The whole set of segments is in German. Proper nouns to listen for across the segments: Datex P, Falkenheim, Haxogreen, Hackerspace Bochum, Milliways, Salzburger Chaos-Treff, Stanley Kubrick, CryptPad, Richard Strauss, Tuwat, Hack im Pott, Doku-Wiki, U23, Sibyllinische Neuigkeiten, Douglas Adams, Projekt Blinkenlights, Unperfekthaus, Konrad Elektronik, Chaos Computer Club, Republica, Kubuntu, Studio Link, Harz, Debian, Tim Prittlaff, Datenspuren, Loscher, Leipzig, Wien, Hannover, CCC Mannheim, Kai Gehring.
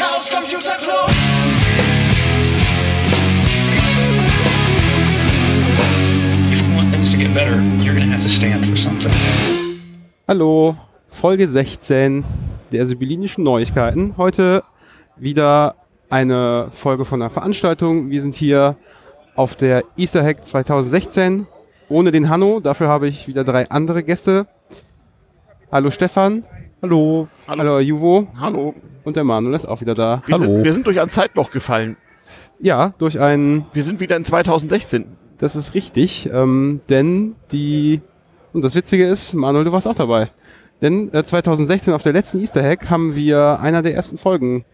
Chaos Computer Club. If you want things to get better, you're gonna have to stand for something. Hallo, Folge 16 der Sibyllinischen Neuigkeiten. Heute wieder eine Folge von einer Veranstaltung. Wir sind hier auf der Easter Hack 2016 ohne den Hanno. Dafür habe ich wieder drei andere Gäste. Hallo Stefan. Hallo. Hallo Juvo. Hallo. Und der Manuel ist auch wieder da. Hallo. Wir sind durch ein Zeitloch gefallen. Ja, durch ein... Wir sind wieder in 2016. Das ist richtig, denn die... Und das Witzige ist, Manuel, du warst auch dabei. Denn 2016 auf der letzten Easter Hack haben wir einer der ersten Folgen.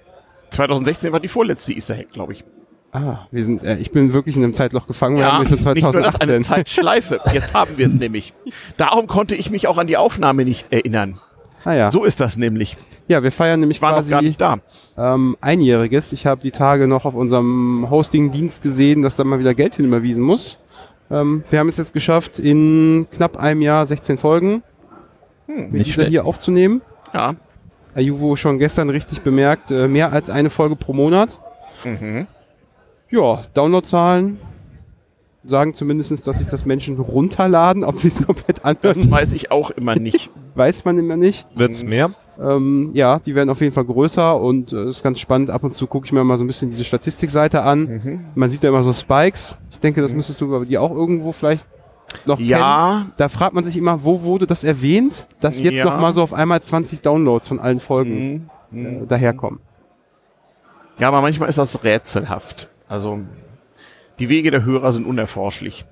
2016 war die vorletzte Easter Hack, glaube ich. Ah, wir sind, ich bin wirklich in einem Zeitloch gefangen. Ja, wir haben schon 2018. Nicht nur das, eine Zeitschleife. Jetzt haben wir es nämlich. Darum konnte ich mich auch an die Aufnahme nicht erinnern. Ah ja. So ist das nämlich. Ja, wir feiern nämlich quasi noch gar nicht da. Einjähriges. Ich habe die Tage noch auf unserem Hosting-Dienst gesehen, dass da mal wieder Geld hinüberwiesen muss. Wir haben es jetzt geschafft, in knapp einem Jahr 16 Folgen mit dieser hier aufzunehmen. Ja. Ayuvo schon gestern richtig bemerkt, mehr als eine Folge pro Monat. Mhm. Ja, Downloadzahlen sagen zumindest, dass sich das Menschen runterladen, ob sie es komplett anhören. Das weiß ich auch immer nicht. Weiß man immer nicht. Wird's mehr? Ja, die werden auf jeden Fall größer und ist ganz spannend. Ab und zu gucke ich mir mal so ein bisschen diese Statistikseite an. Mhm. Man sieht da immer so Spikes. Ich denke, das müsstest du die auch irgendwo vielleicht noch kennen. Da fragt man sich immer, wo wurde das erwähnt, dass jetzt nochmal so auf einmal 20 Downloads von allen Folgen daherkommen. Ja, aber manchmal ist das rätselhaft. Also, die Wege der Hörer sind unerforschlich.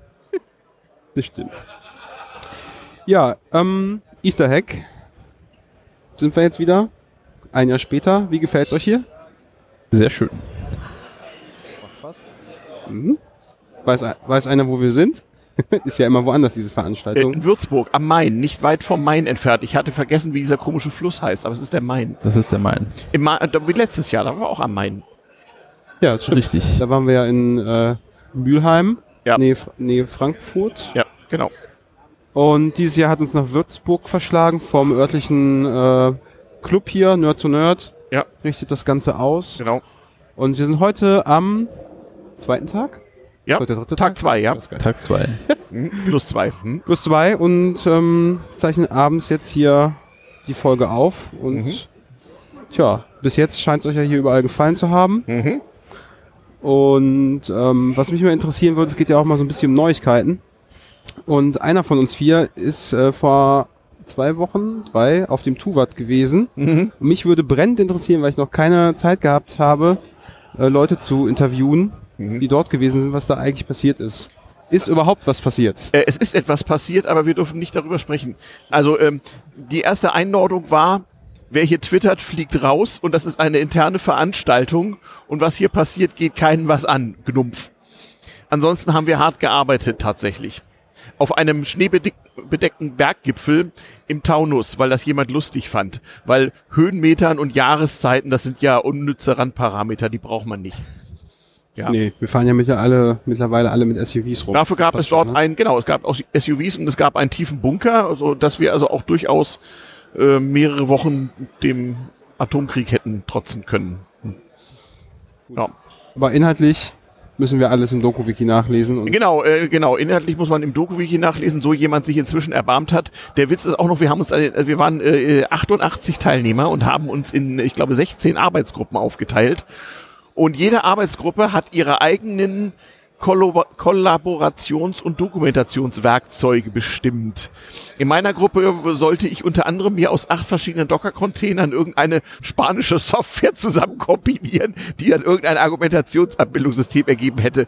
Das stimmt. Ja, Easter Hack. Sind wir jetzt wieder? Ein Jahr später. Wie gefällt's euch hier? Sehr schön. Macht Spaß. Mhm. Weiß einer, wo wir sind? Ist ja immer woanders, diese Veranstaltung. In Würzburg, am Main, nicht weit vom Main entfernt. Ich hatte vergessen, wie dieser komische Fluss heißt, aber es ist der Main. Das ist der Main. Wie letztes Jahr, da waren wir auch am Main. Ja, das stimmt. Richtig. Da waren wir ja in Mülheim, Nähe Frankfurt. Ja, genau. Und dieses Jahr hat uns nach Würzburg verschlagen, vom örtlichen Club hier, Nerd2Nerd. Ja. Richtet das Ganze aus. Genau. Und wir sind heute am zweiten Tag? Ja, Tag 2, ja. Tag 2. Plus 2. Plus 2 und zeichnen abends jetzt hier die Folge auf. Und tja, bis jetzt scheint es euch ja hier überall gefallen zu haben. Mhm. Und was mich mal interessieren würde, es geht ja auch mal so ein bisschen um Neuigkeiten. Und einer von uns vier ist vor 2 Wochen, 3, auf dem Tuwat gewesen. Mhm. Und mich würde brennend interessieren, weil ich noch keine Zeit gehabt habe, Leute zu interviewen, die dort gewesen sind, was da eigentlich passiert ist. Ist überhaupt was passiert? Es ist etwas passiert, aber wir dürfen nicht darüber sprechen. Also die erste Einordnung war: Wer hier twittert, fliegt raus, und das ist eine interne Veranstaltung, und was hier passiert, geht keinen was an. Gnumpf. Ansonsten haben wir hart gearbeitet tatsächlich. Auf einem schneebedeckten Berggipfel im Taunus, weil das jemand lustig fand. Weil Höhenmetern und Jahreszeiten, das sind ja unnütze Randparameter, die braucht man nicht. Ja. Nee, wir fahren ja mittlerweile alle mit SUVs rum. Dafür gab es dort es gab auch SUVs und es gab einen tiefen Bunker, sodass wir also auch durchaus mehrere Wochen dem Atomkrieg hätten trotzen können. Ja. Aber inhaltlich müssen wir alles im Doku-Wiki nachlesen. Und genau. Inhaltlich muss man im Doku-Wiki nachlesen, so jemand sich inzwischen erbarmt hat. Der Witz ist auch noch, wir waren 88 Teilnehmer und haben uns in, ich glaube, 16 Arbeitsgruppen aufgeteilt. Und jede Arbeitsgruppe hat ihre eigenen Kollaborations- und Dokumentationswerkzeuge bestimmt. In meiner Gruppe sollte ich unter anderem mir aus 8 verschiedenen Docker-Containern irgendeine spanische Software zusammen kombinieren, die dann irgendein Argumentationsabbildungssystem ergeben hätte.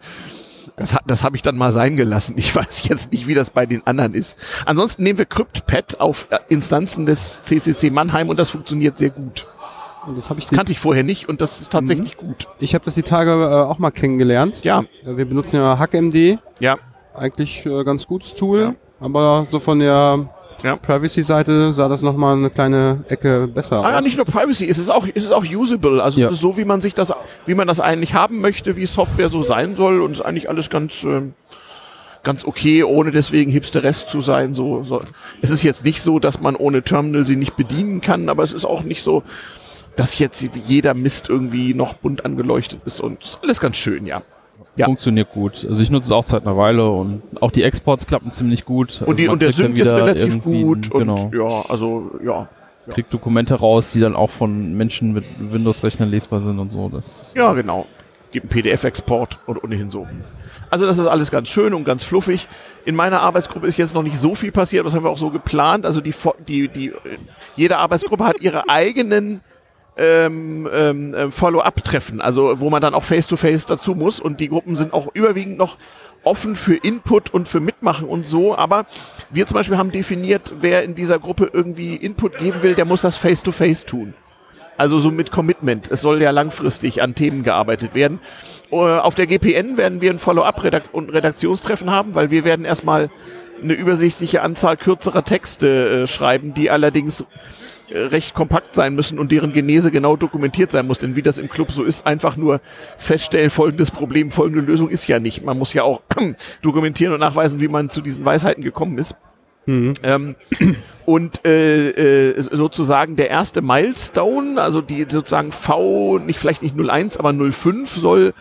Das habe ich dann mal sein gelassen. Ich weiß jetzt nicht, wie das bei den anderen ist. Ansonsten nehmen wir CryptPad auf Instanzen des CCC Mannheim und das funktioniert sehr gut. Das kannte ich vorher nicht und das ist tatsächlich gut. Ich habe das die Tage auch mal kennengelernt. Ja. Wir benutzen ja HackMD. Ja. Eigentlich ganz gutes Tool, aber so von der Privacy-Seite sah das nochmal eine kleine Ecke besser aus. Ja, nicht nur Privacy, es ist auch usable. Also es ist so, wie man das eigentlich haben möchte, wie Software so sein soll, und ist eigentlich alles ganz okay, ohne deswegen hipsteresk zu sein. So. Es ist jetzt nicht so, dass man ohne Terminal sie nicht bedienen kann, aber es ist auch nicht so, dass jetzt jeder Mist irgendwie noch bunt angeleuchtet ist und ist alles ganz schön, ja. Ja. Funktioniert gut. Also ich nutze es auch seit einer Weile und auch die Exports klappen ziemlich gut. Und, und der Sync ist relativ gut und genau. Ja. Kriegt Dokumente raus, die dann auch von Menschen mit Windows-Rechnern lesbar sind und so. Das ja, genau. Gibt einen PDF-Export und ohnehin so. Also das ist alles ganz schön und ganz fluffig. In meiner Arbeitsgruppe ist jetzt noch nicht so viel passiert, das haben wir auch so geplant. Also jede Arbeitsgruppe hat ihre eigenen Follow-up-Treffen, also wo man dann auch face-to-face dazu muss, und die Gruppen sind auch überwiegend noch offen für Input und für Mitmachen und so, aber wir zum Beispiel haben definiert, wer in dieser Gruppe irgendwie Input geben will, der muss das face-to-face tun. Also so mit Commitment. Es soll ja langfristig an Themen gearbeitet werden. Auf der GPN werden wir ein Follow-up- und Redaktionstreffen haben, weil wir werden erstmal eine übersichtliche Anzahl kürzerer Texte schreiben, die allerdings recht kompakt sein müssen und deren Genese genau dokumentiert sein muss, denn wie das im Club so ist, einfach nur feststellen, folgendes Problem, folgende Lösung ist ja nicht. Man muss ja auch dokumentieren und nachweisen, wie man zu diesen Weisheiten gekommen ist. Mhm. Sozusagen der erste Milestone, also die sozusagen vielleicht nicht 01, aber 05 soll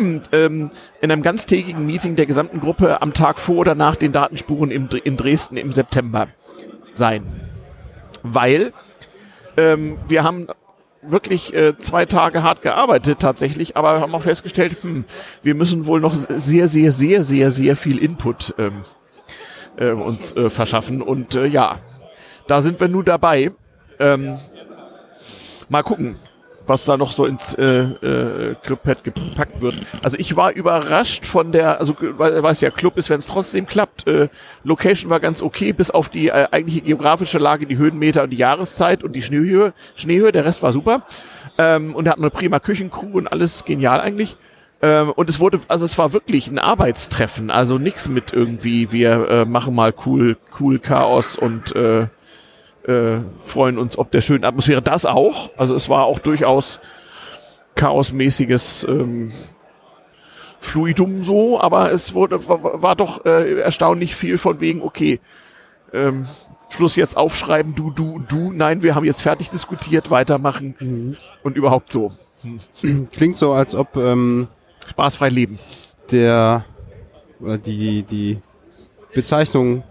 in einem ganztägigen Meeting der gesamten Gruppe am Tag vor oder nach den Datenspuren in Dresden im September sein. Weil wir haben wirklich 2 Tage hart gearbeitet tatsächlich, aber wir haben auch festgestellt, wir müssen wohl noch sehr, sehr, sehr, sehr, sehr viel Input uns verschaffen. Und da sind wir nun dabei. Mal gucken, was da noch so ins Clubpad gepackt wird. Also ich war überrascht von Club ist, wenn es trotzdem klappt. Location war ganz okay, bis auf die eigentliche geografische Lage, die Höhenmeter und die Jahreszeit und die Schneehöhe, der Rest war super. Und wir hatten eine prima Küchencrew und alles genial eigentlich. Und es war wirklich ein Arbeitstreffen, also nichts mit irgendwie, wir machen mal cool Chaos und freuen uns ob der schönen Atmosphäre. Das auch. Also es war auch durchaus chaosmäßiges Fluidum so, aber es war doch erstaunlich viel von wegen, okay, Schluss jetzt aufschreiben, du, nein, wir haben jetzt fertig diskutiert, weitermachen und überhaupt so. Klingt so, als ob spaßfrei leben. Die Bezeichnung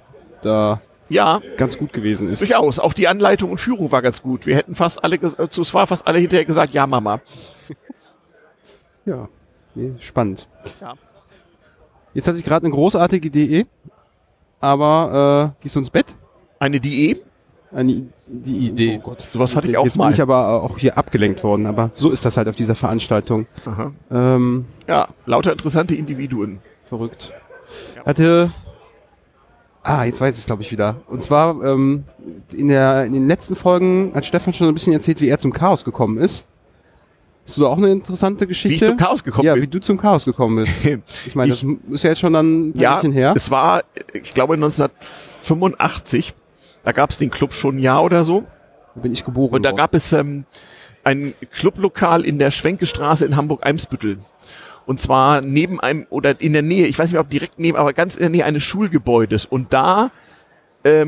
da ganz gut gewesen ist. Durchaus. Auch die Anleitung und Führung war ganz gut. Wir hätten fast alle hinterher gesagt, ja, Mama. Ja, spannend. Ja. Jetzt hatte ich gerade eine großartige Idee, aber gehst du ins Bett? Eine Diät? Die Idee. Oh Gott, sowas hatte ich auch mal. Jetzt bin ich aber auch hier abgelenkt worden, aber so ist das halt auf dieser Veranstaltung. Aha. Lauter interessante Individuen. Verrückt. Ja. Jetzt weiß ich es, glaube ich, wieder. Und zwar in den letzten Folgen hat Stefan schon ein bisschen erzählt, wie er zum Chaos gekommen ist. Hast du da auch eine interessante Geschichte? Wie ich zum Chaos gekommen bin? Ja, wie du zum Chaos gekommen bist. Ich meine, das ist ja jetzt schon dann ein bisschen her. Ja, es war, ich glaube, 1985. Da gab es den Club schon ein Jahr oder so. Da bin ich geboren. Und da gab es ein Clublokal in der Schwenkestraße in Hamburg-Eimsbüttel. Und zwar neben einem, oder in der Nähe, ich weiß nicht, ob direkt neben, aber ganz in der Nähe eines Schulgebäudes. Und da,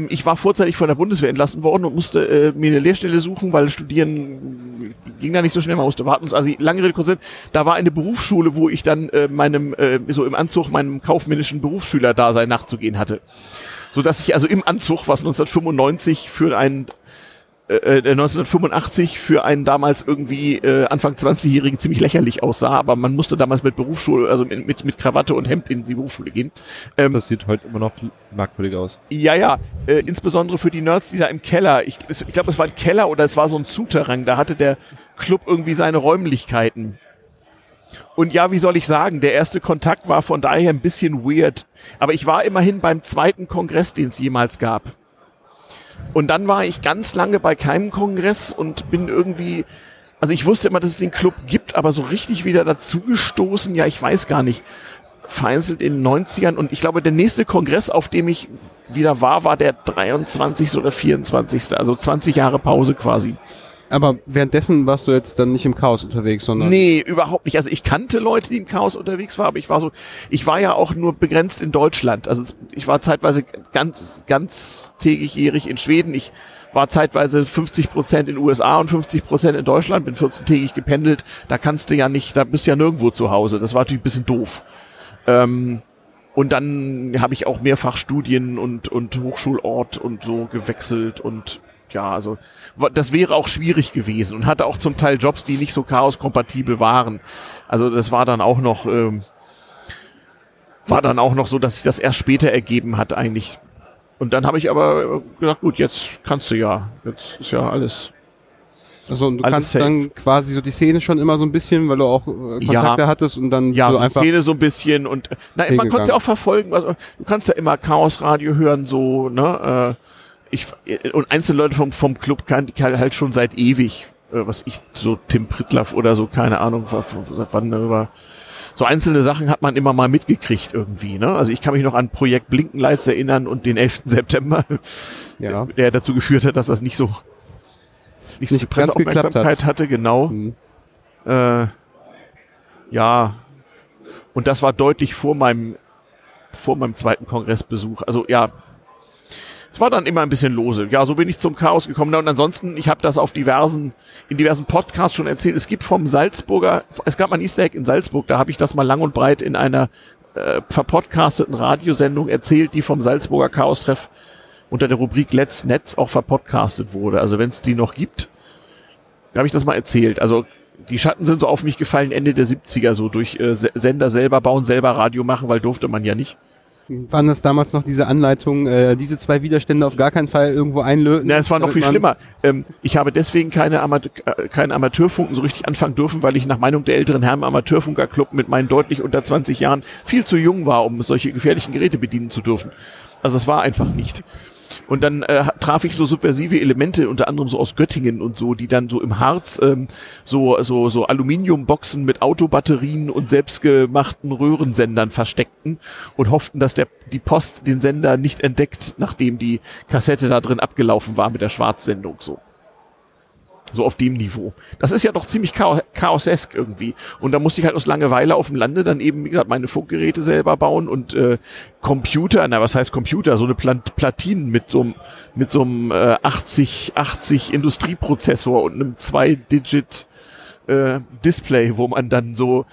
ich war vorzeitig von der Bundeswehr entlassen worden und musste mir eine Lehrstelle suchen, weil studieren ging da nicht so schnell, man musste warten. Also lange Rede, kurz Sinn, da war eine Berufsschule, wo ich dann meinem kaufmännischen Berufsschüler-Dasein nachzugehen hatte. So dass ich also im Anzug, was 1985 für einen damals irgendwie Anfang 20-Jährigen ziemlich lächerlich aussah, aber man musste damals mit Berufsschule, also mit Krawatte und Hemd in die Berufsschule gehen. Das sieht heute immer noch merkwürdig aus. Ja, insbesondere für die Nerds, die da im Keller, ich glaube, es war ein Keller oder es war so ein Souterrain, da hatte der Club irgendwie seine Räumlichkeiten. Und ja, wie soll ich sagen, der erste Kontakt war von daher ein bisschen weird. Aber ich war immerhin beim 2. Kongress, den es jemals gab. Und dann war ich ganz lange bei keinem Kongress und bin irgendwie... Also ich wusste immer, dass es den Club gibt, aber so richtig wieder dazugestoßen, ja, ich weiß gar nicht. Vereinzelt in den 90ern. Und ich glaube, der nächste Kongress, auf dem ich wieder war, war der 23. oder 24. Also 20 Jahre Pause quasi. Aber währenddessen warst du jetzt dann nicht im Chaos unterwegs, sondern... Nee, überhaupt nicht. Also ich kannte Leute, die im Chaos unterwegs waren, aber ich war ja auch nur begrenzt in Deutschland. Also ich war zeitweise ganztägigjährig in Schweden. Ich war zeitweise 50% in USA und 50% in Deutschland, bin 14-tägig gependelt, da kannst du ja nicht, da bist du ja nirgendwo zu Hause, das war natürlich ein bisschen doof. Und dann habe ich auch mehrfach Studien und Hochschulort und so gewechselt und ja, also das wäre auch schwierig gewesen und hatte auch zum Teil Jobs, die nicht so chaoskompatibel waren. Also das war dann auch noch so, dass sich das erst später ergeben hat eigentlich. Und dann habe ich aber gesagt, gut, jetzt kannst du ja, jetzt ist ja alles. Also und du kannst safe. Dann quasi so die Szene schon immer so ein bisschen, weil du auch Kontakte hattest und dann so einfach... Ja, die Szene so ein bisschen und man konnte ja auch verfolgen, also du kannst ja immer Chaosradio hören, so, ne, und einzelne Leute vom Club kannte ich halt schon seit ewig, was ich, so Tim Prittlaff oder so, keine Ahnung, seit wann darüber... So einzelne Sachen hat man immer mal mitgekriegt irgendwie, ne? Also ich kann mich noch an Projekt Blinkenlights erinnern und den 11. September, ja. der dazu geführt hat, dass das nicht so viel Presseaufmerksamkeit hatte, genau. Mhm. Ja. Und das war deutlich vor meinem zweiten Kongressbesuch. Also ja, es war dann immer ein bisschen lose. Ja, so bin ich zum Chaos gekommen. Und ansonsten, ich habe das in diversen Podcasts schon erzählt. Es gab mal ein Easter Hack in Salzburg, da habe ich das mal lang und breit in einer verpodcasteten Radiosendung erzählt, die vom Salzburger Chaos-Treff unter der Rubrik Let's Netz auch verpodcastet wurde. Also wenn es die noch gibt, da habe ich das mal erzählt. Also die Schatten sind so auf mich gefallen Ende der 70er, so durch Sender selber bauen, selber Radio machen, weil durfte man ja nicht. Waren das damals noch diese Anleitungen, diese zwei Widerstände auf gar keinen Fall irgendwo einlöten? Na, es war noch viel schlimmer. Ich habe deswegen keinen Amateurfunken so richtig anfangen dürfen, weil ich nach Meinung der älteren Herren im Amateurfunkerclub mit meinen deutlich unter 20 Jahren viel zu jung war, um solche gefährlichen Geräte bedienen zu dürfen. Also das war einfach nicht. Und dann traf ich so subversive Elemente, unter anderem so aus Göttingen und so, die dann so im Harz so Aluminiumboxen mit Autobatterien und selbstgemachten Röhrensendern versteckten und hofften, dass die Post den Sender nicht entdeckt, nachdem die Kassette da drin abgelaufen war mit der Schwarzsendung so. So auf dem Niveau. Das ist ja doch ziemlich chaosesk irgendwie. Und da musste ich halt aus Langeweile auf dem Lande dann eben, wie gesagt, meine Funkgeräte selber bauen und Computer, na was heißt Computer, so eine Platinen mit so einem 80 Industrieprozessor und einem 2-Digit Display, wo man dann so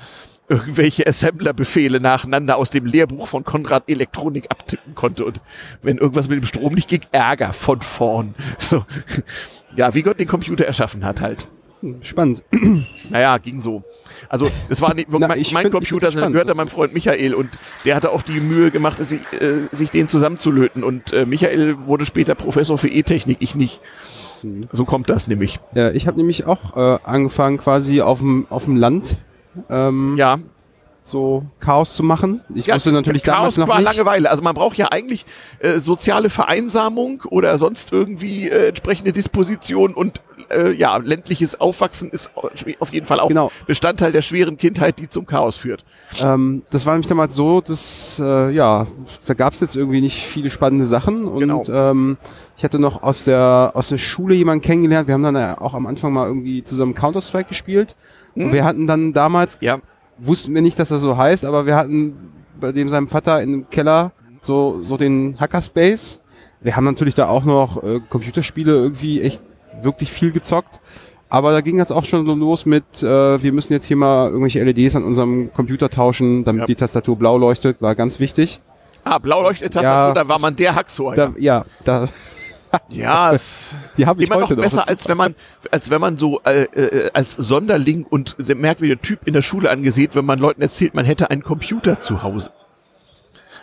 irgendwelche Assembler-Befehle nacheinander aus dem Lehrbuch von Konrad Elektronik abtippen konnte. Und wenn irgendwas mit dem Strom nicht ging, Ärger von vorn. So. Ja, wie Gott den Computer erschaffen hat halt. Spannend. Naja, ging so. Also es war nicht wirklich mein Computer, sondern gehörte meinem Freund Michael und der hatte auch die Mühe gemacht, sich den zusammenzulöten. Und Michael wurde später Professor für E-Technik, ich nicht. So kommt das nämlich. Ja, ich habe nämlich auch angefangen quasi auf dem Land. So Chaos zu machen. Ich wusste natürlich damals noch nicht. Chaos war Langeweile. Also man braucht ja eigentlich soziale Vereinsamung oder sonst irgendwie entsprechende Disposition und ländliches Aufwachsen ist auf jeden Fall auch Bestandteil der schweren Kindheit, die zum Chaos führt. Das war nämlich damals so, dass da gab es jetzt irgendwie nicht viele spannende Sachen und ich hatte noch aus der Schule jemanden kennengelernt. Wir haben dann auch am Anfang mal irgendwie zusammen Counter-Strike gespielt und wir hatten dann damals wussten wir nicht, dass das so heißt, aber wir hatten bei dem seinem Vater im Keller so den Hackerspace. Wir haben natürlich da auch noch Computerspiele irgendwie echt wirklich viel gezockt, aber da ging das auch schon so los mit, wir müssen jetzt hier mal irgendwelche LEDs an unserem Computer tauschen, damit die Tastatur blau leuchtet, war ganz wichtig. Ah, blau leuchtende Tastatur, da war man der Hacksaw. Ja, die habe ich immer heute noch besser, als wenn man so als Sonderling und merkwürdiger Typ in der Schule angesehen, wenn man Leuten erzählt, man hätte einen Computer zu Hause.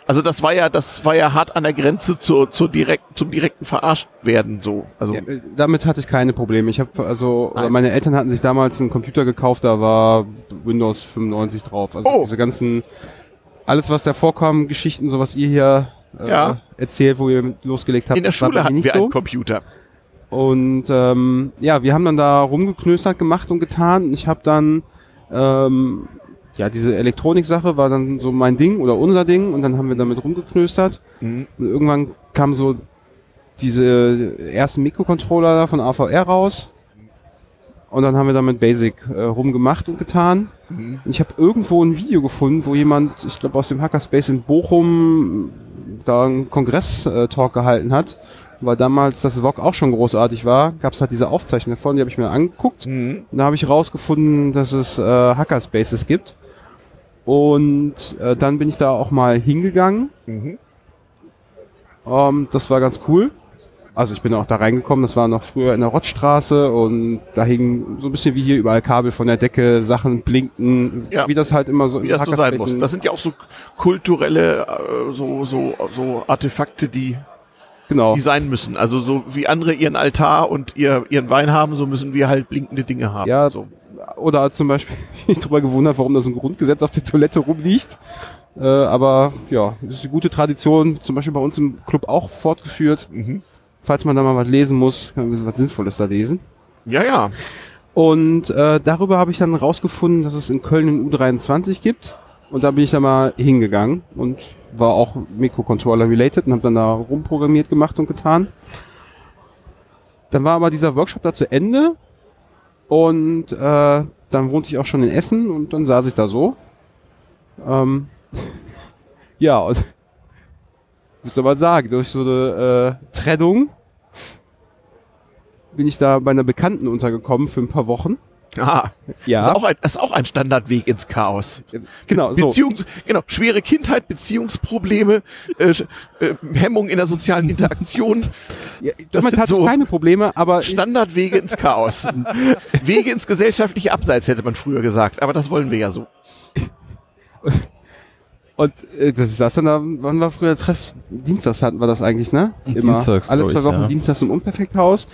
Also das war ja hart an der Grenze zum direkten verarscht werden so. Also ja, damit hatte ich keine Probleme. Ich habe meine Eltern hatten sich damals einen Computer gekauft, da war Windows 95 drauf. Also diese ganzen alles was da vorkam, Geschichten, so was ihr hier erzählt, wo ihr losgelegt habt. In der Schule hatten wir einen Computer. Und wir haben dann da rumgeknöstert, gemacht und getan. Ich habe dann diese Elektronik-Sache war dann so mein Ding oder unser Ding und dann haben wir damit rumgeknöstert. Mhm. Und irgendwann kamen so diese ersten Mikrocontroller von AVR raus und dann haben wir damit Basic rumgemacht und getan. Mhm. Und ich habe irgendwo ein Video gefunden, wo jemand, ich glaube aus dem Hackerspace in Bochum, da einen Kongress-Talk gehalten hat weil damals das VOG auch schon großartig war, gab es halt diese Aufzeichnung davon, die habe ich mir angeguckt. Da habe ich rausgefunden, dass es Hackerspaces gibt. Und dann bin ich da auch mal hingegangen. Das war ganz cool. Also ich bin auch da reingekommen, das war noch früher in der Rottstraße und da hingen so ein bisschen wie hier überall Kabel von der Decke, Sachen blinken, wie das halt immer so im Hackerspace sein muss. Das sind ja auch so kulturelle so Artefakte, die die sein müssen. Also so wie andere ihren Altar und ihren Wein haben, so müssen wir halt blinkende Dinge haben. Ja, so. Oder zum Beispiel, ich drüber gewundert, warum da so ein Grundgesetz auf der Toilette rumliegt. Aber ja, das ist eine gute Tradition, zum Beispiel bei uns im Club auch fortgeführt. Falls man da mal was lesen muss, kann man ein bisschen was Sinnvolles da lesen. Ja, ja. Und darüber habe ich dann rausgefunden, dass es in Köln einen U23 gibt. Und da bin ich dann mal hingegangen und war auch Mikrocontroller-related und habe dann da rumprogrammiert, gemacht und getan. Dann war aber dieser Workshop da zu Ende und dann wohnte ich auch schon in Essen und dann saß ich da so. Ja, und muss ich aber sagen, durch so eine Trennung bin ich da bei einer Bekannten untergekommen für ein paar Wochen. Ah, ja. Das ist auch ein Standardweg ins Chaos. Genau, schwere Kindheit, Beziehungsprobleme, Hemmung in der sozialen Interaktion. Ja, das sind hatte so keine Probleme, aber Standardwege ins Chaos. Wege ins gesellschaftliche Abseits, hätte man früher gesagt. Aber das wollen wir ja so. Und das saß dann da, wann war früher Treff? Dienstags hatten wir das eigentlich, ne? Immer. Dienstags, alle 2 Wochen Dienstags im Unperfekthaus.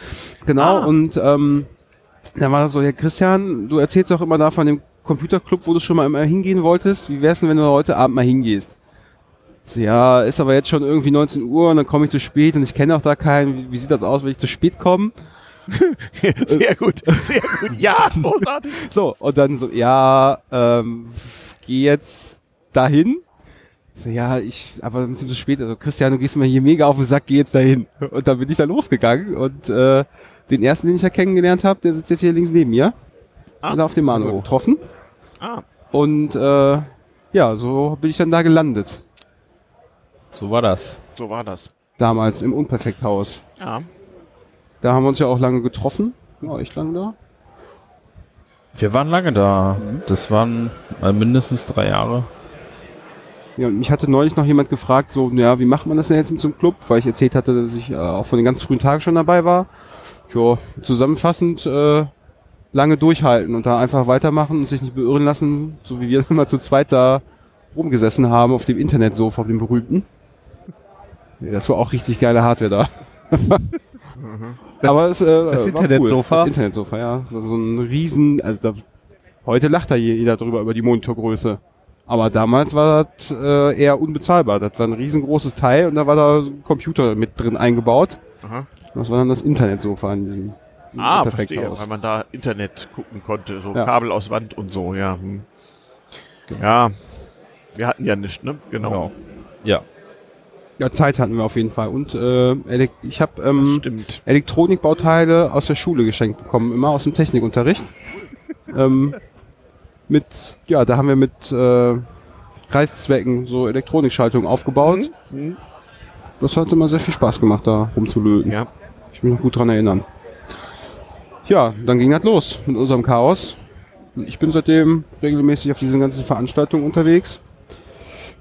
Genau, und dann war das so, ja, Christian, du erzählst auch immer da von dem Computerclub, wo du schon mal immer hingehen wolltest. Wie wär's denn, wenn du heute Abend mal hingehst? So, ja, ist aber jetzt schon irgendwie 19 Uhr und dann komme ich zu spät und ich kenne auch da keinen. Wie sieht das aus, wenn ich zu spät komme? Sehr gut, ja, großartig. So, und dann so, ja, geh jetzt dahin. So, ja, aber ein bisschen zu spät, also Christian, du gehst mir hier mega auf den Sack, geh jetzt dahin. Und dann bin ich da losgegangen und den ersten, den ich ja kennengelernt habe, der sitzt jetzt hier links neben mir. Und auf dem Manu getroffen. Und ja, so bin ich dann da gelandet. So war das. Damals im Unperfekthaus. Ja. Da haben wir uns ja auch lange getroffen. War echt lange da. Wir waren lange da. Das waren mindestens 3 Jahre. Ja, und mich hatte neulich noch jemand gefragt, so, naja, wie macht man das denn jetzt mit so einem Club? Weil ich erzählt hatte, dass ich auch von den ganz frühen Tagen schon dabei war. Ja, zusammenfassend lange durchhalten und da einfach weitermachen und sich nicht beirren lassen, so wie wir immer zu zweit da rumgesessen haben auf dem Internetsofa, auf dem berühmten. Ja, das war auch richtig geile Hardware da. Aber das Internetsofa? Cool. Das Internetsofa, ja. Das war so ein riesen... heute lacht da jeder drüber über die Monitorgröße. Aber damals war das eher unbezahlbar. Das war ein riesengroßes Teil und da war da so ein Computer mit drin eingebaut. Aha. Das war dann das Internetsofa in diesem verstehe, weil man da Internet gucken konnte. So ja. Kabel aus Wand und so, ja. Genau. Ja, wir hatten ja nichts, ne? Genau. Ja. Ja, Zeit hatten wir auf jeden Fall. Und ich habe Elektronikbauteile aus der Schule geschenkt bekommen, immer aus dem Technikunterricht. Da haben wir mit Reißzwecken so Elektronikschaltungen aufgebaut. Das hat immer sehr viel Spaß gemacht, da rumzulöten. Ja. Ich kann mich noch gut dran erinnern. Ja, dann ging das los mit unserem Chaos. Ich bin seitdem regelmäßig auf diesen ganzen Veranstaltungen unterwegs.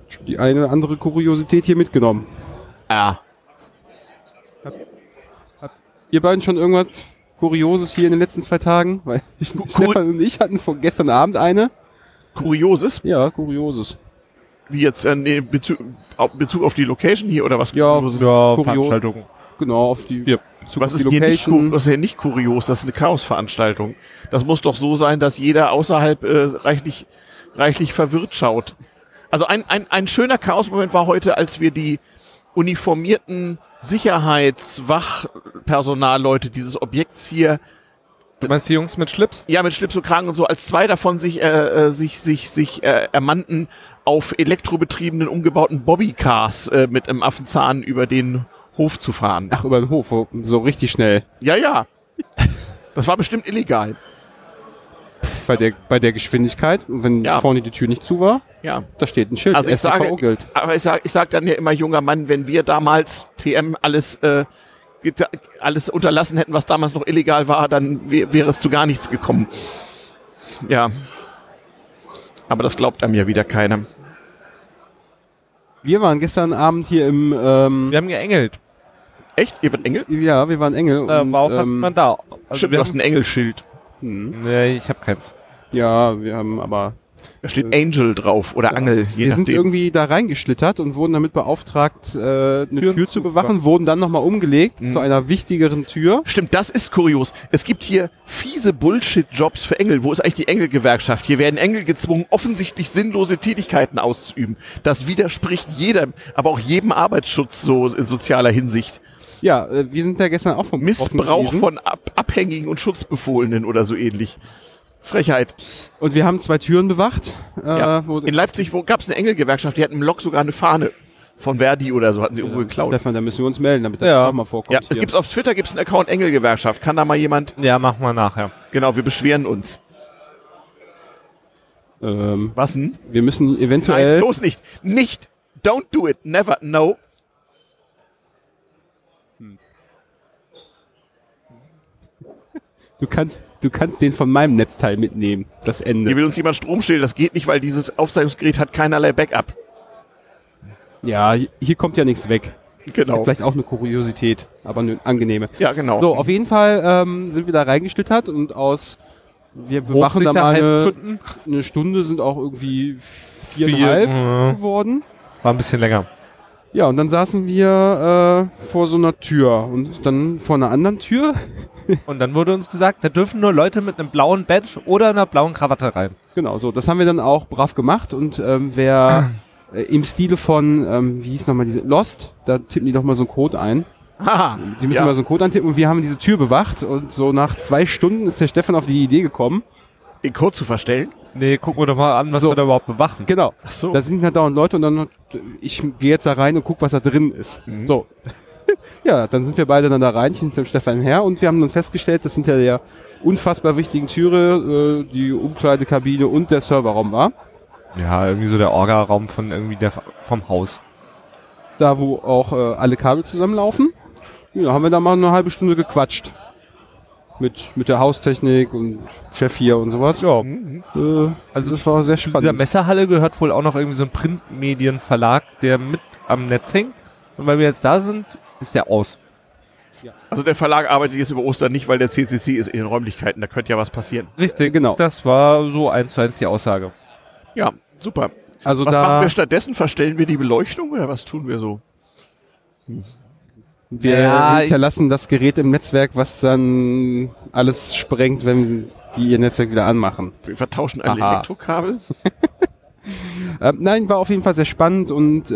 Ich habe die eine oder andere Kuriosität hier mitgenommen. Ah. Habt ihr beiden schon irgendwas Kurioses hier in den letzten 2 Tagen? Weil Stefan und ich hatten von gestern Abend eine. Kurioses? Ja, Kurioses. Wie jetzt Bezug auf die Location hier oder was? Ja, Veranstaltungen. Genau, auf die Bezug was auf die Location. Das ist ja nicht kurios, das ist eine Chaosveranstaltung. Das muss doch so sein, dass jeder außerhalb reichlich verwirrt schaut. Also ein schöner Chaosmoment war heute, als wir die uniformierten Sicherheitswachpersonalleute dieses Objekts hier. Du meinst die Jungs mit Schlips? Ja, mit Schlips und Kragen und so, als 2 davon sich ermannten, auf elektrobetriebenen, umgebauten Bobbycars mit einem Affenzahn über den Hof zu fahren. Ach, über den Hof, so richtig schnell. Ja, ja. Das war bestimmt illegal. Bei der Geschwindigkeit, wenn vorne die Tür nicht zu war, da steht ein Schild. Also ich sage dann ja immer, junger Mann, wenn wir damals TM alles alles unterlassen hätten, was damals noch illegal war, dann wäre es zu gar nichts gekommen. Ja. Aber das glaubt einem ja wieder keiner. Wir waren gestern Abend hier im... wir haben geengelt. Echt? Ihr wart Engel? Ja, wir waren Engel. War auch fast man da. Also stimmt, du hast ein Engelschild. Hm. Nee, ich habe keins. Ja, wir haben aber... Da steht Angel drauf oder ja. Angel, je nachdem. Wir sind irgendwie da reingeschlittert und wurden damit beauftragt, eine Tür zu bewachen, wurden dann nochmal umgelegt zu einer wichtigeren Tür. Stimmt, das ist kurios. Es gibt hier fiese Bullshit-Jobs für Engel. Wo ist eigentlich die Engelgewerkschaft? Hier werden Engel gezwungen, offensichtlich sinnlose Tätigkeiten auszuüben. Das widerspricht jedem, aber auch jedem Arbeitsschutz so in sozialer Hinsicht. Ja, wir sind ja gestern auch vom Missbrauch von Abhängigen und Schutzbefohlenen oder so ähnlich. Frechheit. Und wir haben 2 Türen bewacht. Ja. In Leipzig gab es eine Engelgewerkschaft, die hatten im Lok sogar eine Fahne von Verdi oder so, hatten sie irgendwo geklaut. Stefan, da müssen wir uns melden, damit das auch mal vorkommt. Ja, es gibt's auf Twitter einen Account Engelgewerkschaft. Kann da mal jemand... Ja, machen wir nachher. Ja. Genau, wir beschweren uns. Was denn? Wir müssen eventuell... Nein, bloß nicht. Nicht. Don't do it. Never. No. Du kannst den von meinem Netzteil mitnehmen, das Ende. Hier will uns jemand Strom stehlen, das geht nicht, weil dieses Aufzeichnungsgerät hat keinerlei Backup. Ja, hier kommt ja nichts weg. Genau. Ist vielleicht auch eine Kuriosität, aber eine angenehme. Ja, genau. So, auf jeden Fall sind wir da reingeschlittert und wir bewachen da mal eine Stunde, sind auch irgendwie 4,5 geworden. War ein bisschen länger. Ja, und dann saßen wir vor so einer Tür und dann vor einer anderen Tür. Und dann wurde uns gesagt, da dürfen nur Leute mit einem blauen Badge oder einer blauen Krawatte rein. Genau, so. Das haben wir dann auch brav gemacht. Und wer im Stile von, wie hieß nochmal diese, Lost, da tippen die doch mal so einen Code ein. Haha. Die müssen mal so einen Code eintippen und wir haben diese Tür bewacht. Und so nach 2 Stunden ist der Stefan auf die Idee gekommen, den Code zu verstellen. Nee, gucken wir doch mal an, was wir da überhaupt bewachen. Genau. Ach so. Da sind halt dauernd Leute und dann, ich gehe jetzt da rein und guck, was da drin ist. Mhm. So. Ja, dann sind wir beide dann da rein, ich hinter dem Stefan her und wir haben dann festgestellt, dass hinter der unfassbar wichtigen Türe die Umkleidekabine und der Serverraum war. Ja, irgendwie so der Orga-Raum von irgendwie vom Haus. Da, wo auch alle Kabel zusammenlaufen. Ja, haben wir da mal eine halbe Stunde gequatscht. Mit der Haustechnik und Chef hier und sowas. Ja. Also das war sehr spannend. Dieser Messerhalle gehört wohl auch noch irgendwie so ein Printmedienverlag, der mit am Netz hängt. Und weil wir jetzt da sind, ist der aus. Ja. Also der Verlag arbeitet jetzt über Ostern nicht, weil der CCC ist in den Räumlichkeiten. Da könnte ja was passieren. Richtig, genau. Das war so 1:1 die Aussage. Ja, super. Also was machen wir stattdessen? Verstellen wir die Beleuchtung oder was tun wir so? Wir hinterlassen das Gerät im Netzwerk, was dann alles sprengt, wenn die ihr Netzwerk wieder anmachen. Wir vertauschen ein Elektrokabel. Nein, war auf jeden Fall sehr spannend und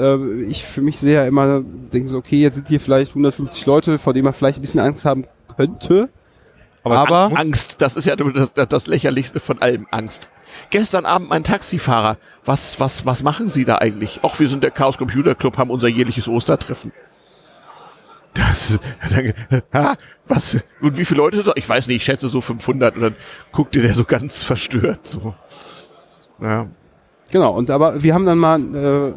ich für mich sehe ja immer, denke so, okay, jetzt sind hier vielleicht 150 Leute, vor denen man vielleicht ein bisschen Angst haben könnte. Aber Angst, das ist ja das Lächerlichste von allem, Angst. Gestern Abend mein Taxifahrer, was machen Sie da eigentlich? Ach, wir sind der Chaos Computer Club, haben unser jährliches Ostertreffen. Das, was, und wie viele Leute sind da? Ich weiß nicht, ich schätze so 500 und dann guckte der so ganz verstört, so. Ja. Genau, und aber wir haben dann mal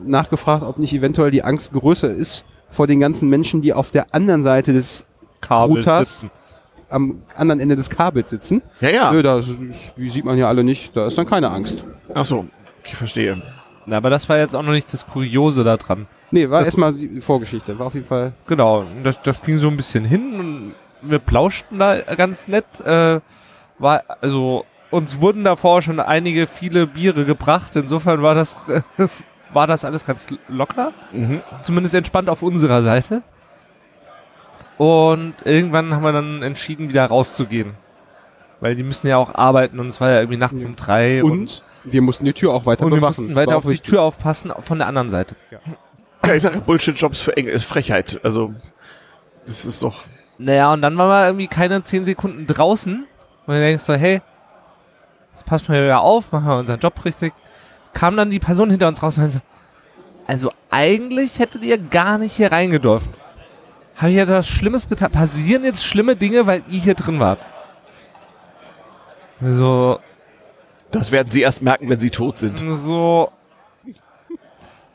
nachgefragt, ob nicht eventuell die Angst größer ist vor den ganzen Menschen, die auf der anderen Seite des Routers am anderen Ende des Kabels sitzen. Ja, ja. Nö, das sieht man ja alle nicht, da ist dann keine Angst. Ach so, ich verstehe. Na, aber das war jetzt auch noch nicht das Kuriose da dran. Nee, war erstmal die Vorgeschichte, war auf jeden Fall... Genau, das ging so ein bisschen hin und wir plauschten da ganz nett, uns wurden davor schon viele Biere gebracht. Insofern war das alles ganz locker. Mhm. Zumindest entspannt auf unserer Seite. Und irgendwann haben wir dann entschieden, wieder rauszugehen. Weil die müssen ja auch arbeiten und es war ja irgendwie nachts um 3. Und wir mussten die Tür auch weiter bewachen. Wir mussten weiter auf die Tür aufpassen, von der anderen Seite. Ja, ich sage Bullshit-Jobs für Engel ist Frechheit. Also, das ist doch... Naja, und dann waren wir irgendwie keine 10 Sekunden draußen. Und dann denkst du, hey... Jetzt passen wir ja auf, machen wir unseren Job richtig. Kam dann die Person hinter uns raus und so, also eigentlich hättet ihr gar nicht hier reingedürft. Habt ihr etwas Schlimmes getan? Passieren jetzt schlimme Dinge, weil ihr hier drin wart? So. Das werden sie erst merken, wenn sie tot sind. So.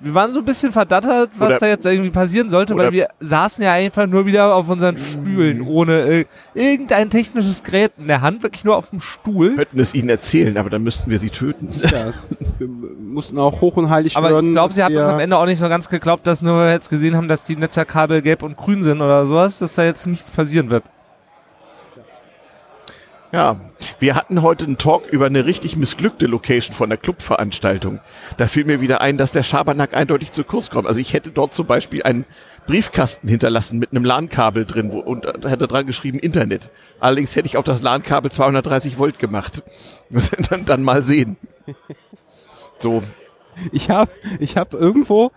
Wir waren so ein bisschen verdattert, was da jetzt irgendwie passieren sollte, weil wir saßen ja einfach nur wieder auf unseren Stühlen, ohne irgendein technisches Gerät in der Hand, wirklich nur auf dem Stuhl. Wir könnten es ihnen erzählen, aber dann müssten wir sie töten. Ja, wir mussten auch hoch und heilig hören. Aber ich glaube, sie hat uns am Ende auch nicht so ganz geglaubt, dass nur weil wir jetzt gesehen haben, dass die Netzwerkkabel gelb und grün sind oder sowas, dass da jetzt nichts passieren wird. Ja, wir hatten heute einen Talk über eine richtig missglückte Location von der Clubveranstaltung. Da fiel mir wieder ein, dass der Schabernack eindeutig zu kurz kommt. Also ich hätte dort zum Beispiel einen Briefkasten hinterlassen mit einem LAN-Kabel drin und hätte dran geschrieben Internet. Allerdings hätte ich auf das LAN-Kabel 230 Volt gemacht. Dann mal sehen. So. Ich hab irgendwo...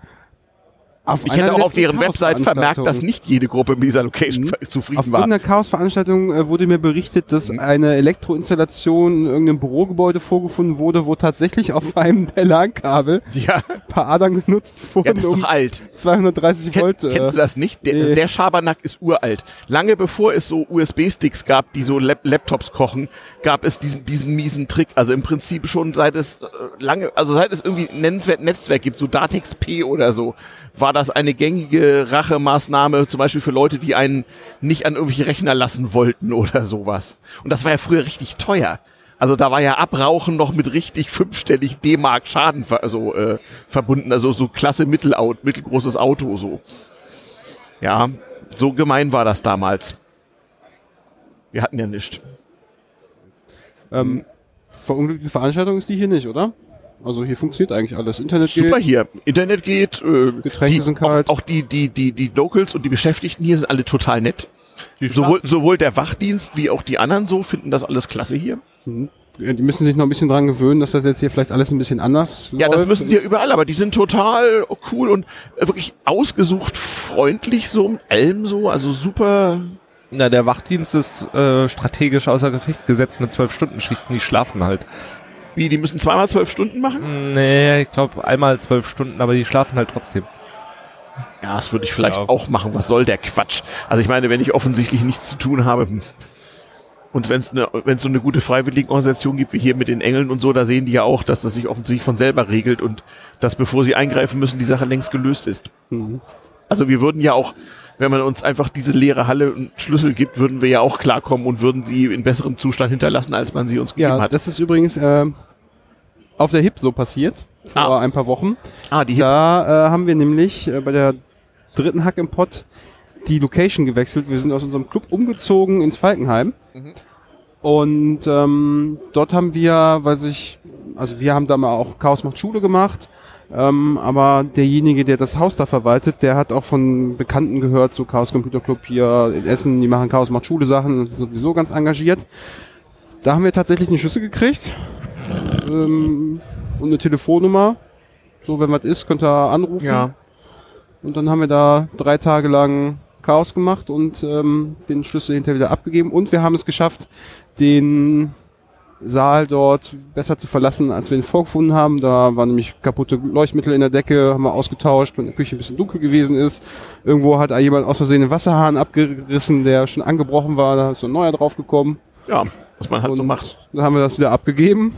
Ich hätte auch auf deren Website vermerkt, dass nicht jede Gruppe mit dieser Location zufrieden war. Auf einer Chaos-Veranstaltung wurde mir berichtet, dass eine Elektroinstallation in irgendeinem Bürogebäude vorgefunden wurde, wo tatsächlich auf einem LAN-Kabel ein paar Adern genutzt wurden. Ja, das ist doch alt. 230 Volt. Kennst du das nicht? Der Schabernack ist uralt. Lange bevor es so USB-Sticks gab, die so Laptops kochen, gab es diesen miesen Trick. Also im Prinzip schon seit es irgendwie ein nennenswertes Netzwerk gibt, so Datex P oder so, war das eine gängige Rachemaßnahme, zum Beispiel für Leute, die einen nicht an irgendwelche Rechner lassen wollten oder sowas. Und das war ja früher richtig teuer. Also da war ja Abrauchen noch mit richtig 5-stellig D-Mark Schaden verbunden. Also so klasse mittelgroßes Auto so. Ja, so gemein war das damals. Wir hatten ja nichts. Verunglückte Veranstaltung ist die hier nicht, oder? Also hier funktioniert eigentlich alles. Internet geht. Super hier. Internet geht. Getränke sind kalt. Auch die Locals und die Beschäftigten hier sind alle total nett. Sowohl der Wachdienst wie auch die anderen so finden das alles klasse hier. Mhm. Ja, die müssen sich noch ein bisschen dran gewöhnen, dass das jetzt hier vielleicht alles ein bisschen anders läuft. Ja, das müssen sie ja überall, aber die sind total cool und wirklich ausgesucht freundlich so mit allem so. Also super... Na, der Wachdienst ist strategisch außer Gefecht gesetzt mit 12-Stunden-Schichten. Die schlafen halt. Wie, die müssen zweimal 12 Stunden machen? Nee, ich glaube einmal 12 Stunden, aber die schlafen halt trotzdem. Ja, das würde ich vielleicht auch machen. Was soll der Quatsch? Also ich meine, wenn ich offensichtlich nichts zu tun habe und wenn es so eine gute Freiwilligenorganisation gibt, wie hier mit den Engeln und so, da sehen die ja auch, dass das sich offensichtlich von selber regelt und dass, bevor sie eingreifen müssen, die Sache längst gelöst ist. Mhm. Also wir würden ja auch, wenn man uns einfach diese leere Halle und Schlüssel gibt, würden wir ja auch klarkommen und würden sie in besserem Zustand hinterlassen, als man sie uns gegeben hat. Ja, das ist übrigens... auf der HIP so passiert, vor ein paar Wochen. Die HIP. Da haben wir nämlich bei der dritten Hack im Pott die Location gewechselt. Wir sind aus unserem Club umgezogen ins Falkenheim. Mhm. Und dort haben wir, wir haben da mal auch Chaos macht Schule gemacht. Aber derjenige, der das Haus da verwaltet, der hat auch von Bekannten gehört, so Chaos Computer Club hier in Essen, die machen Chaos macht Schule Sachen, sowieso ganz engagiert. Da haben wir tatsächlich einen Schlüssel gekriegt. Und eine Telefonnummer. So, wenn was ist, könnt ihr anrufen. Ja. Und dann haben wir da 3 Tage lang Chaos gemacht und den Schlüssel hinterher wieder abgegeben. Und wir haben es geschafft, den Saal dort besser zu verlassen, als wir ihn vorgefunden haben. Da waren nämlich kaputte Leuchtmittel in der Decke, haben wir ausgetauscht, wenn die Küche ein bisschen dunkel gewesen ist. Irgendwo hat jemand aus Versehen einen Wasserhahn abgerissen, der schon angebrochen war. Da ist so ein neuer draufgekommen. Ja, was man halt und so macht. Dann haben wir das wieder abgegeben.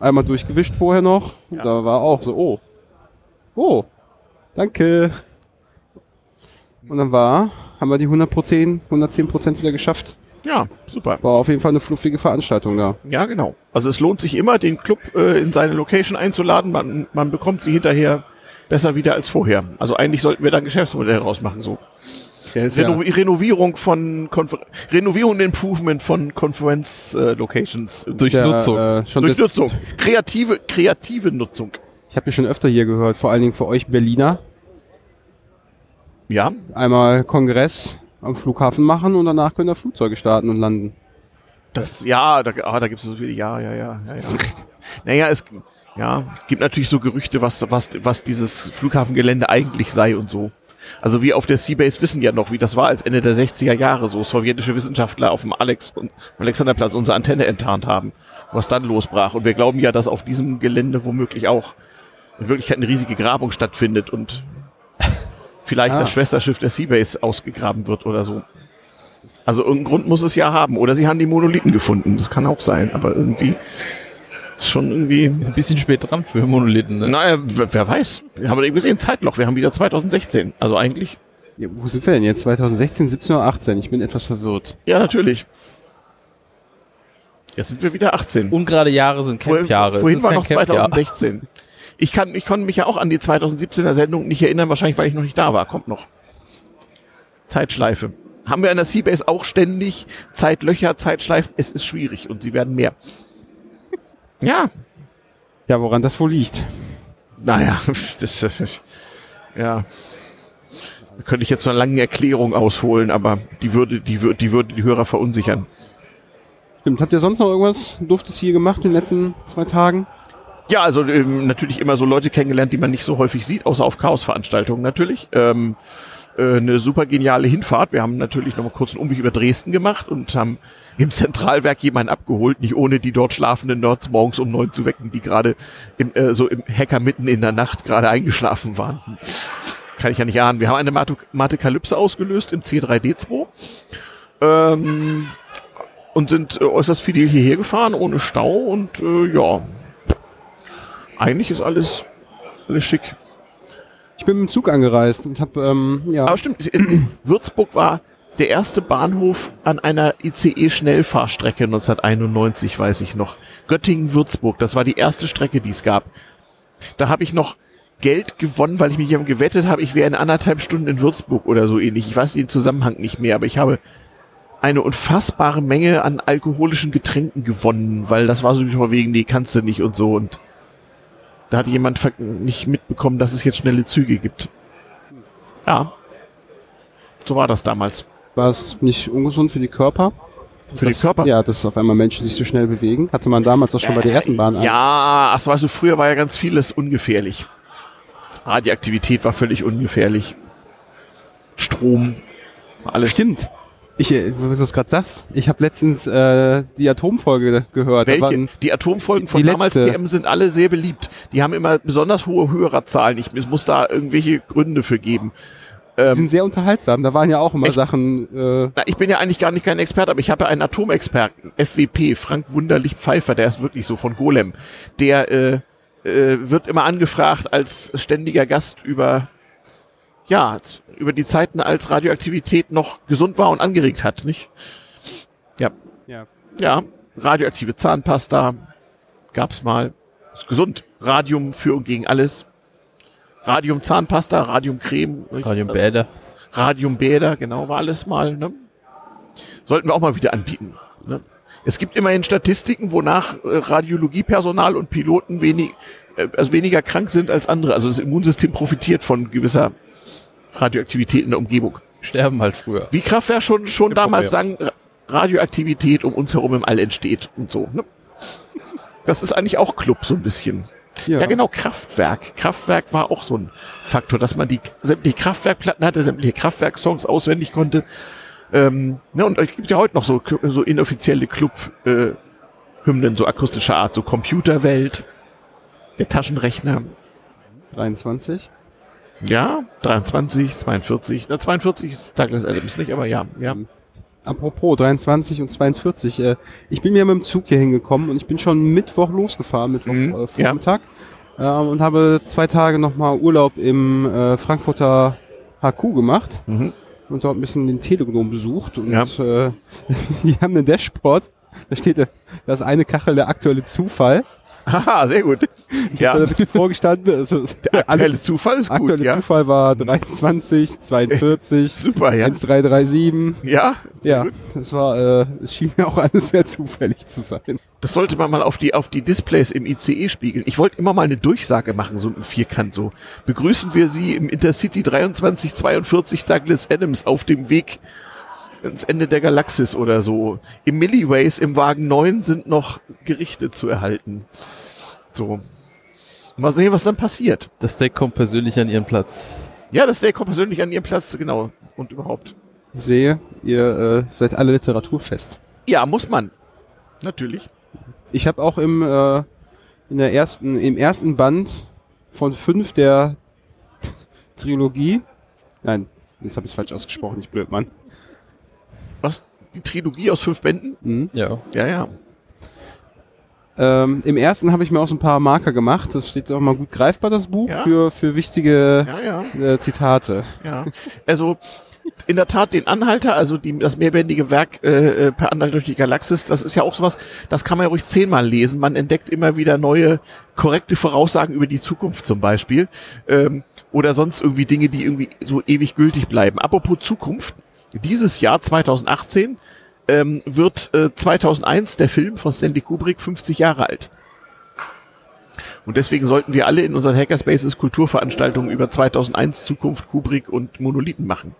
Einmal durchgewischt vorher noch. Ja. Da war auch so, oh, danke. Und dann haben wir die 110% wieder geschafft. Ja, super. War auf jeden Fall eine fluffige Veranstaltung da. Ja, genau. Also es lohnt sich immer, den Club in seine Location einzuladen. Man bekommt sie hinterher besser wieder als vorher. Also eigentlich sollten wir da ein Geschäftsmodell draus machen, so. Renovierung und Improvement von Konferenz-Locations. Durch Nutzung. Durch Nutzung. Kreative Nutzung. Ich habe ja schon öfter hier gehört, vor allen Dingen für euch Berliner. Ja. Einmal Kongress am Flughafen machen und danach können da Flugzeuge starten und landen. Da gibt es so viele. Ja. Naja, gibt natürlich so Gerüchte, was dieses Flughafengelände eigentlich sei und so. Also wir auf der C-Base wissen ja noch, wie das war, als Ende der 60er Jahre so sowjetische Wissenschaftler auf dem Alexanderplatz unsere Antenne enttarnt haben, was dann losbrach. Und wir glauben ja, dass auf diesem Gelände womöglich auch in Wirklichkeit eine riesige Grabung stattfindet und vielleicht das Schwesterschiff der C-Base ausgegraben wird oder so. Also irgendeinen Grund muss es ja haben. Oder sie haben die Monolithen gefunden, das kann auch sein. Aber irgendwie ist schon irgendwie... Ein bisschen spät dran für Monolithen, ne? Naja, wer weiß. Wir haben eben gesehen, Zeitloch. Wir haben wieder 2016. Also eigentlich... Ja, wo sind wir denn jetzt? 2016, 17 oder 18? Ich bin etwas verwirrt. Ja, natürlich. Jetzt sind wir wieder 18. Ungerade Jahre sind Camp-Jahre. Vorhin war noch Camp-Jahr. 2016. Ich konnte mich ja auch an die 2017er Sendung nicht erinnern, wahrscheinlich, weil ich noch nicht da war. Kommt noch. Zeitschleife. Haben wir an der C-Base auch ständig Zeitlöcher, Zeitschleifen? Es ist schwierig und sie werden mehr. Ja. Ja, woran das wohl liegt? Naja, das, ja. Da könnte ich jetzt eine lange Erklärung ausholen, aber die würde die Hörer verunsichern. Stimmt. Habt ihr sonst noch irgendwas Duftes hier gemacht in den letzten 2 Tagen? Ja, also natürlich immer so Leute kennengelernt, die man nicht so häufig sieht, außer auf Chaos-Veranstaltungen natürlich. Eine super geniale Hinfahrt. Wir haben natürlich nochmal kurz einen Umweg über Dresden gemacht und haben im Zentralwerk jemanden abgeholt, nicht ohne die dort schlafenden Nerds morgens um 9 zu wecken, die gerade im Hacker mitten in der Nacht gerade eingeschlafen waren. Kann ich ja nicht ahnen. Wir haben eine Mathe-Kalypse ausgelöst im C3D2 und sind äußerst fidel hierher gefahren, ohne Stau und ja, eigentlich ist alles schick. Ich bin mit dem Zug angereist und habe, ja. Aber stimmt, in Würzburg war der erste Bahnhof an einer ICE-Schnellfahrstrecke 1991, weiß ich noch. Göttingen-Würzburg, das war die erste Strecke, die es gab. Da habe ich noch Geld gewonnen, weil ich mich jemandem gewettet habe, ich wäre in 1,5 Stunden in Würzburg oder so ähnlich. Ich weiß den Zusammenhang nicht mehr, aber ich habe eine unfassbare Menge an alkoholischen Getränken gewonnen, weil das war so schon wegen, die kannst du nicht und so und da hat jemand nicht mitbekommen, dass es jetzt schnelle Züge gibt. Ja. So war das damals. War es nicht ungesund für die Körper? Für den Körper? Ja, dass auf einmal Menschen sich so schnell bewegen. Hatte man damals auch schon bei der ersten Bahn Angst. Ja, also weißt du, früher war ja ganz vieles ungefährlich. Radioaktivität war völlig ungefährlich. Strom, alles. Stimmt. Wo du es gerade sagst, ich habe letztens die Atomfolge gehört. Welche? Die Atomfolgen von damals, TM, sind alle sehr beliebt. Die haben immer besonders hohe Hörerzahlen. Es muss da irgendwelche Gründe für geben. Die sind sehr unterhaltsam. Da waren ja auch immer Sachen... Na, ich bin ja eigentlich gar nicht kein Experte, aber ich habe ja einen Atomexperten, FWP, Frank Wunderlich-Pfeiffer, der ist wirklich so von Golem. Der wird immer angefragt als ständiger Gast über die Zeiten, als Radioaktivität noch gesund war und angeregt hat, nicht? Ja. Ja. Ja, radioaktive Zahnpasta gab's mal. Ist gesund. Radium für und gegen alles. Radium-Zahnpasta, Radium-Creme. Radiumbäder. Radiumbäder, genau, war alles mal, ne? Sollten wir auch mal wieder anbieten, ne? Es gibt immerhin Statistiken, wonach Radiologiepersonal und Piloten weniger krank sind als andere. Also das Immunsystem profitiert von gewisser Radioaktivität in der Umgebung. Sterben halt früher. Wie Kraftwerk schon damals sagen, Radioaktivität um uns herum im All entsteht und so. Ne? Das ist eigentlich auch Club so ein bisschen. Ja, genau, Kraftwerk. Kraftwerk war auch so ein Faktor, dass man die sämtliche Kraftwerkplatten hatte, sämtliche Kraftwerksongs auswendig konnte. Ne, und es gibt ja heute noch so inoffizielle Club-Hymnen, so akustischer Art, so Computerwelt, der Taschenrechner. 23. Ja, 23, 42. Na, 42 ist Douglas Adams nicht, aber ja. Apropos 23 und 42. Ich bin ja mit dem Zug hier hingekommen und ich bin schon Mittwoch losgefahren, Vormittag. Ja. Und habe 2 Tage nochmal Urlaub im Frankfurter HQ gemacht. Mhm. Und dort ein bisschen den Telegram besucht. Und ja. Die haben einen Dashboard. Da steht, da ist eine Kachel der aktuelle Zufall. Haha, sehr gut. Ja. Da bin ich vorgestanden. Also der aktuelle Zufall ist gut, aktuelle ja. Zufall war 23, 42, super, ja. 1337. Ja, ja. Gut. Das war, es schien mir auch alles sehr zufällig zu sein. Das sollte man mal auf die Displays im ICE spiegeln. Ich wollte immer mal eine Durchsage machen, so ein Vierkant so. Begrüßen wir Sie im Intercity 2342 Douglas Adams auf dem Weg ins Ende der Galaxis oder so. Im Milliways im Wagen 9 sind noch Gerichte zu erhalten. So. Mal sehen, was dann passiert. Das Deck kommt persönlich an ihren Platz. Ja, das Deck kommt persönlich an ihren Platz, genau. Und überhaupt. Ich sehe, ihr seid alle literaturfest. Ja, muss man. Natürlich. Ich habe auch im ersten Band von 5 der Trilogie... Nein, das habe ich falsch ausgesprochen, ich blöd, Mann. Was? Die Trilogie aus 5 Bänden? Mhm. Ja. Ja, ja. Im ersten habe ich mir auch so ein paar Marker gemacht. Das steht auch mal gut greifbar, das Buch, ja, für wichtige Zitate. Ja, also in der Tat den Anhalter, also das mehrbändige Werk per Anhalt durch die Galaxis, das ist ja auch sowas, das kann man ja ruhig 10-mal lesen. Man entdeckt immer wieder neue, korrekte Voraussagen über die Zukunft zum Beispiel. Oder sonst irgendwie Dinge, die irgendwie so ewig gültig bleiben. Apropos Zukunft, dieses Jahr 2018 wird 2001 der Film von Stanley Kubrick 50 Jahre alt. Und deswegen sollten wir alle in unseren Hackerspaces Kulturveranstaltungen über 2001 Zukunft, Kubrick und Monolithen machen.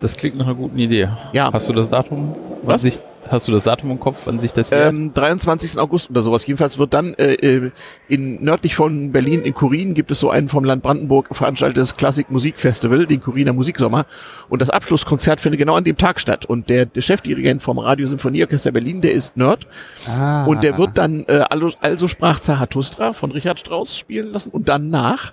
Das klingt nach einer guten Idee. Ja. Hast du das Datum? Was? Hast du das Datum im Kopf, wann sich das jährt? 23. August oder sowas. Jedenfalls wird dann nördlich von Berlin in Kurin gibt es so ein vom Land Brandenburg veranstaltetes Klassik-Musik-Festival, den Kuriner Musiksommer. Und das Abschlusskonzert findet genau an dem Tag statt. Und der Chefdirigent vom Radio-Symphonieorchester Berlin, der ist Nerd. Ah. Und der wird dann Also sprach Zarathustra von Richard Strauss spielen lassen. Und danach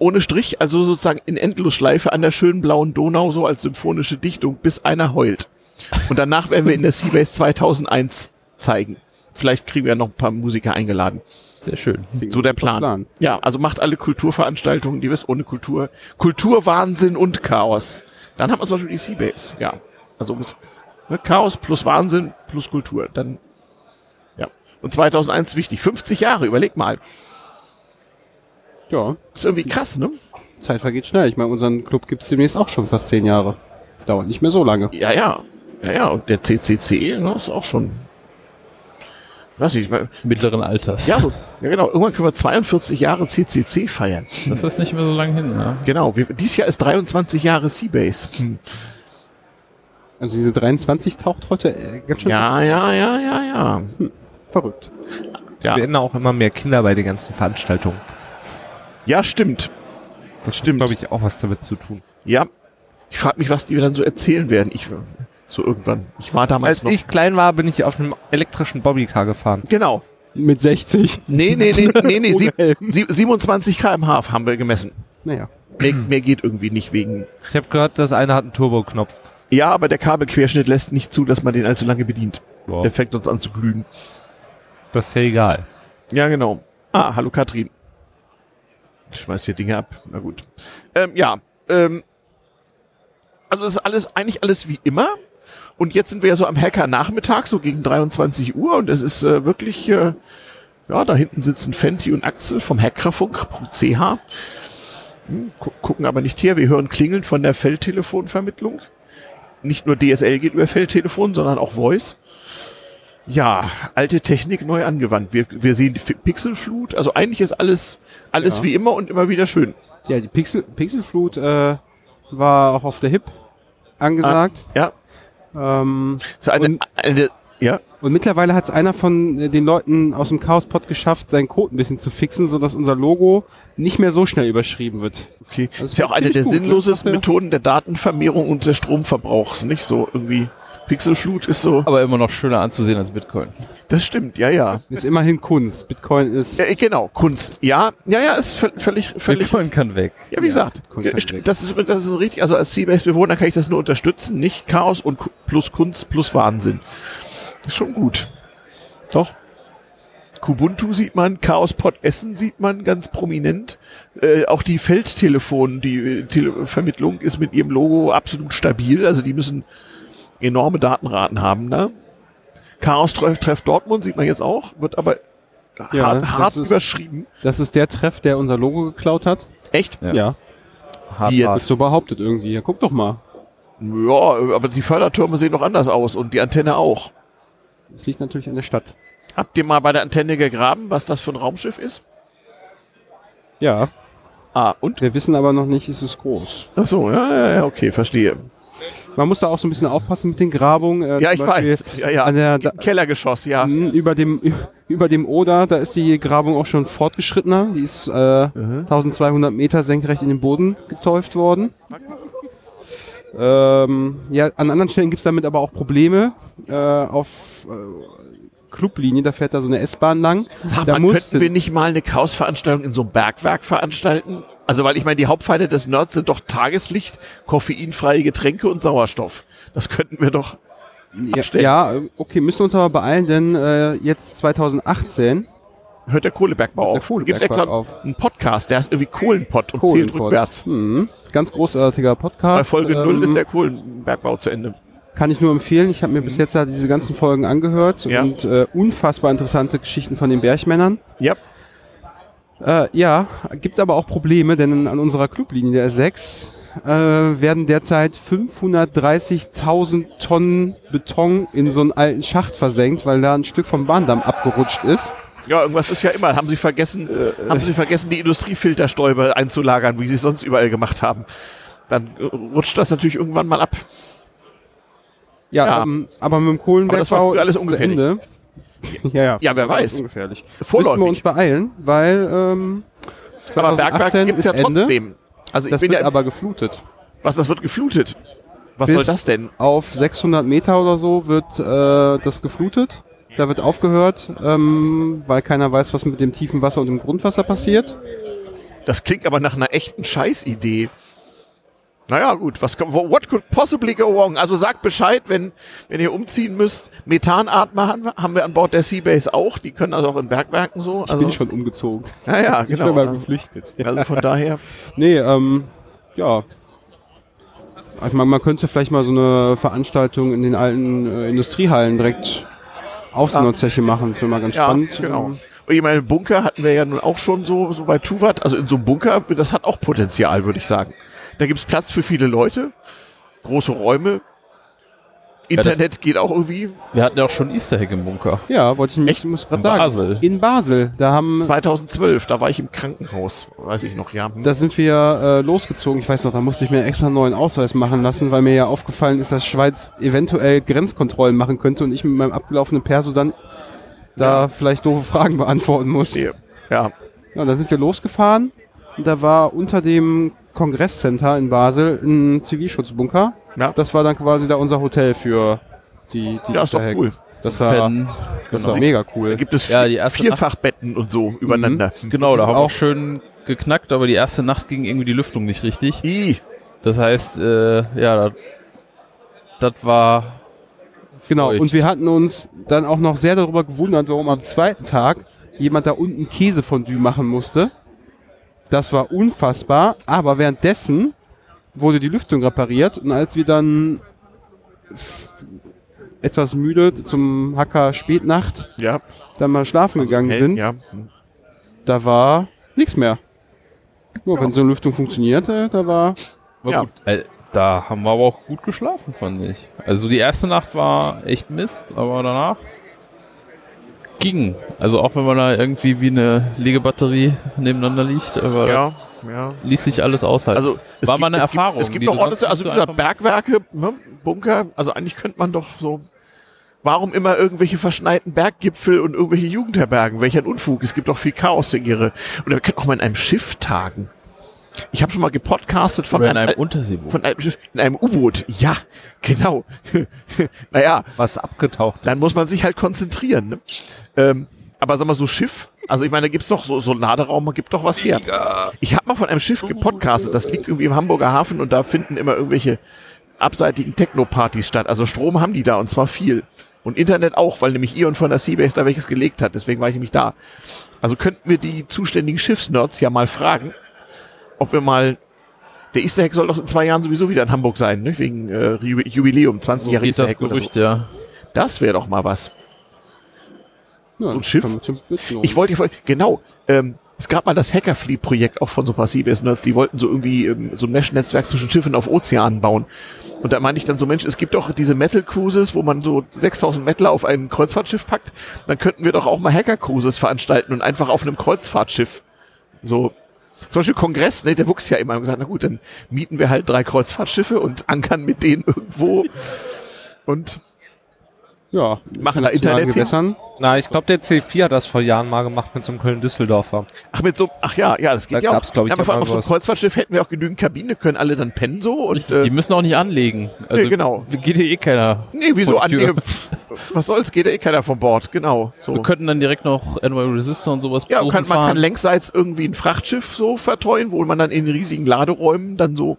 ohne Strich, also sozusagen in Endlosschleife an der schönen blauen Donau, so als symphonische Dichtung, bis einer heult. Und danach werden wir in der C-Base 2001 zeigen. Vielleicht kriegen wir ja noch ein paar Musiker eingeladen. Sehr schön. So der Plan. Ja, also macht alle Kulturveranstaltungen, die wisst, ohne Kultur. Kulturwahnsinn und Chaos. Dann hat man zum Beispiel die C-Base, ja. Also Chaos plus Wahnsinn plus Kultur. Dann, ja. Und 2001 wichtig. 50 Jahre, überleg mal. Ja. Ist irgendwie krass, ne? Zeit vergeht schnell. Ich meine, unseren Club gibt's demnächst auch schon fast 10 Jahre. Dauert nicht mehr so lange. Ja. Und der CCC, ne, ist auch schon... Weiß ich nicht. Mittleren Alters. Ja, genau. Irgendwann können wir 42 Jahre CCC feiern. Das ist nicht mehr so lange hin, ne? Genau. Dieses Jahr ist 23 Jahre Seabase. Also diese 23 taucht heute ganz schön... Ja. Verrückt. Ja. Wir werden auch immer mehr Kinder bei den ganzen Veranstaltungen. Ja, stimmt. Das stimmt. Glaube ich, auch was damit zu tun. Ja. Ich frage mich, was die mir dann so erzählen werden. Ich war damals noch... Als ich klein war, bin ich auf einem elektrischen Bobbycar gefahren. Genau. Mit 60. Nee. 27 km/h haben wir gemessen. Naja. Mehr geht irgendwie nicht wegen... Ich habe gehört, das eine hat einen Turboknopf. Ja, aber der Kabelquerschnitt lässt nicht zu, dass man den allzu lange bedient. Boah. Der fängt uns an zu glühen. Das ist ja egal. Ja, genau. Ah, hallo Katrin. Ich schmeiß hier Dinge ab. Na gut. Also es ist eigentlich alles wie immer. Und jetzt sind wir ja so am Hacker-Nachmittag, so gegen 23 Uhr. Und es ist wirklich, da hinten sitzen Fenty und Axel vom Hackerfunk.ch. Gucken aber nicht her. Wir hören Klingeln von der Feldtelefonvermittlung. Nicht nur DSL geht über Feldtelefon, sondern auch Voice. Ja, alte Technik neu angewandt. Wir sehen die Pixelflut. Also eigentlich ist alles wie immer und immer wieder schön. Ja, die Pixelflut war auch auf der HIP angesagt. Ah, ja. So eine ja. Und mittlerweile hat es einer von den Leuten aus dem Chaos-Pod geschafft, seinen Code ein bisschen zu fixen, sodass unser Logo nicht mehr so schnell überschrieben wird. Okay. Das ist ja auch eine der sinnlosesten Methoden der Datenvermehrung und des Stromverbrauchs, nicht? So irgendwie... Pixelflut ist so... Aber immer noch schöner anzusehen als Bitcoin. Das stimmt, ja. Ist immerhin Kunst. Bitcoin ist... Ja, genau, Kunst. Ja, ist völlig... Bitcoin kann weg. Ja, wie gesagt. Das ist richtig. Also als C-Base-Bewohner kann ich das nur unterstützen. Nicht Chaos und plus Kunst plus Wahnsinn. Ist schon gut. Doch. Kubuntu sieht man, Chaos-Pod Essen sieht man ganz prominent. Auch die Feldtelefon, die Vermittlung ist mit ihrem Logo absolut stabil. Also die müssen... enorme Datenraten haben, ne? Chaos trefft Dortmund, sieht man jetzt auch, wird aber hart überschrieben. Das ist der Treff, der unser Logo geklaut hat. Echt? Ja. Wie jetzt? So behauptet irgendwie. Ja, guck doch mal. Ja, aber die Fördertürme sehen doch anders aus und die Antenne auch. Das liegt natürlich an der Stadt. Habt ihr mal bei der Antenne gegraben, was das für ein Raumschiff ist? Ja. Ah, und? Wir wissen aber noch nicht, ist es groß. Ach so, ja, okay, verstehe. Man muss da auch so ein bisschen aufpassen mit den Grabungen. Ich weiß. Ja. An der Kellergeschoss, ja. Über dem Oder, da ist die Grabung auch schon fortgeschrittener. Die ist 1200 Meter senkrecht in den Boden getäuft worden. An anderen Stellen gibt es damit aber auch Probleme. Clublinie, da fährt da so eine S-Bahn lang. Könnten wir nicht mal eine Chaos-Veranstaltung in so einem Bergwerk veranstalten? Also, weil ich meine, die Hauptfeinde des Nerds sind doch Tageslicht, koffeinfreie Getränke und Sauerstoff. Das könnten wir doch... Ja, okay, müssen wir uns aber beeilen, denn jetzt 2018 hört der Kohlebergbau auf. Da gibt es extra einen Podcast, der heißt irgendwie Kohlenpott und zählt rückwärts. Hm. Ganz großartiger Podcast. Bei Folge 0 ist der Kohlenbergbau zu Ende. Kann ich nur empfehlen. Ich habe mir bis jetzt halt diese ganzen Folgen angehört und unfassbar interessante Geschichten von den Bergmännern. Yep. Ja, gibt es aber auch Probleme, denn an unserer Clublinie der S6 werden derzeit 530.000 Tonnen Beton in so einen alten Schacht versenkt, weil da ein Stück vom Bahndamm abgerutscht ist. Ja, irgendwas ist ja immer. Haben sie vergessen, die Industriefilterstäube einzulagern, wie sie es sonst überall gemacht haben. Dann rutscht das natürlich irgendwann mal ab. Ja. Aber mit dem Kohlenbergbau ist alles ungefährlich. Zu Ende. Ja, wer weiß. Ungefährlich. Vorläufig. Müssen wir uns beeilen, weil 2018 aber Bergwerk gibt es ja trotzdem. Ende. Also das wird aber geflutet. Was, das wird geflutet? Was soll das denn? Auf 600 Meter oder so wird das geflutet. Da wird aufgehört, weil keiner weiß, was mit dem tiefen Wasser und dem Grundwasser passiert. Das klingt aber nach einer echten Scheißidee. Naja, gut, what could possibly go wrong? Also sagt Bescheid, wenn ihr umziehen müsst. Methanatmer haben wir an Bord der C-Base auch. Die können also auch in Bergwerken so. Ich bin schon umgezogen. Ja, genau. Ich bin mal geflüchtet. Also von daher. Nee, ja. Ich meine, man könnte vielleicht mal so eine Veranstaltung in den alten Industriehallen direkt Außenzeche machen. Das wäre mal ganz spannend. Genau. Und ich meine, Bunker hatten wir ja nun auch schon so bei Tuwat. Also in so einem Bunker, das hat auch Potenzial, würde ich sagen. Da gibt's Platz für viele Leute, große Räume, Internet geht auch irgendwie. Wir hatten ja auch schon Easter Hack im Bunker. Ja, wollte ich nicht gerade sagen. Basel. In Basel, da haben 2012, da war ich im Krankenhaus, weiß ich noch, ja. Da sind wir losgezogen, ich weiß noch, da musste ich mir extra einen neuen Ausweis machen lassen, weil mir ja aufgefallen ist, dass Schweiz eventuell Grenzkontrollen machen könnte und ich mit meinem abgelaufenen Perso dann da vielleicht doofe Fragen beantworten muss. Ja, da sind wir losgefahren und da war unter dem Kongresscenter in Basel, ein Zivilschutzbunker. Ja. Das war dann quasi da unser Hotel für die das ist doch cool. Das war mega cool. Da gibt es Vierfachbetten und so übereinander. Genau, da haben wir auch schön geknackt, aber die erste Nacht ging irgendwie die Lüftung nicht richtig. Das heißt, das war genau. Feucht. Und wir hatten uns dann auch noch sehr darüber gewundert, warum am zweiten Tag jemand da unten Käsefondue machen musste. Das war unfassbar, aber währenddessen wurde die Lüftung repariert und als wir dann etwas müde zum Hacker Spätnacht dann mal schlafen gegangen sind, da war nichts mehr. Nur wenn so eine Lüftung funktionierte, da war gut. Da haben wir aber auch gut geschlafen, fand ich. Also die erste Nacht war echt Mist, aber danach ging. Also auch wenn man da irgendwie wie eine Legebatterie nebeneinander liegt, aber ließ sich alles aushalten. Also es war mal eine Erfahrung. Es gibt noch ordentliche, also wie gesagt, Bergwerke, Bunker, also eigentlich könnte man doch so, warum immer irgendwelche verschneiten Berggipfel und irgendwelche Jugendherbergen, welch ein Unfug, es gibt doch viel Chaos in ihre. Und wir können auch mal in einem Schiff tagen. Ich habe schon mal gepodcastet von einem Unterseeboot. Von einem Schiff, in einem U-Boot. Ja, genau. Naja. Was abgetaucht ist. Dann muss man sich halt konzentrieren. Ne? Aber sag mal, so Schiff, also ich meine, da gibt's doch so einen Laderaum, man gibt doch was her. Ich habe mal von einem Schiff gepodcastet, das liegt irgendwie im Hamburger Hafen und da finden immer irgendwelche abseitigen Techno-Partys statt. Also Strom haben die da und zwar viel. Und Internet auch, weil nämlich Ion von der Seabase da welches gelegt hat. Deswegen war ich nämlich da. Also könnten wir die zuständigen Schiffsnerds ja mal fragen, ob wir mal, der Easter Hack soll doch in 2 Jahren sowieso wieder in Hamburg sein, ne? Wegen Jubiläum, 20-jähriger Easter Hack oder so. Das wäre doch mal was. Ja, so ein Schiff. Es gab mal das Hackerfleet-Projekt auch von so ein paar C-Base-Nerds, die wollten so irgendwie so ein Mesh-Netzwerk zwischen Schiffen auf Ozeanen bauen. Und da meinte ich dann so, Mensch, es gibt doch diese Metal-Cruises, wo man so 6000 Metaler auf ein Kreuzfahrtschiff packt, dann könnten wir doch auch mal Hacker-Cruises veranstalten und einfach auf einem Kreuzfahrtschiff so. Zum Beispiel Kongress, ne, der wuchs ja immer und gesagt, na gut, dann mieten wir halt 3 Kreuzfahrtschiffe und ankern mit denen irgendwo und machen da Internet hin. Na, ich glaube, der C4 hat das vor Jahren mal gemacht mit so einem Köln-Düsseldorfer. Das geht ja auch. Glaub ich, aber vor allem auf so einem Kreuzfahrtschiff hätten wir auch genügend Kabine, können alle dann pennen so. Und die müssen auch nicht anlegen. Also nee, genau. Geht hier eh keiner. Nee, wieso anlegen? Was soll's, geht ja eh keiner von Bord, genau. So. Wir könnten dann direkt noch Annual Resistor und sowas besuchen. Ja, man kann längsseits irgendwie ein Frachtschiff so verteuern, wo man dann in riesigen Laderäumen dann so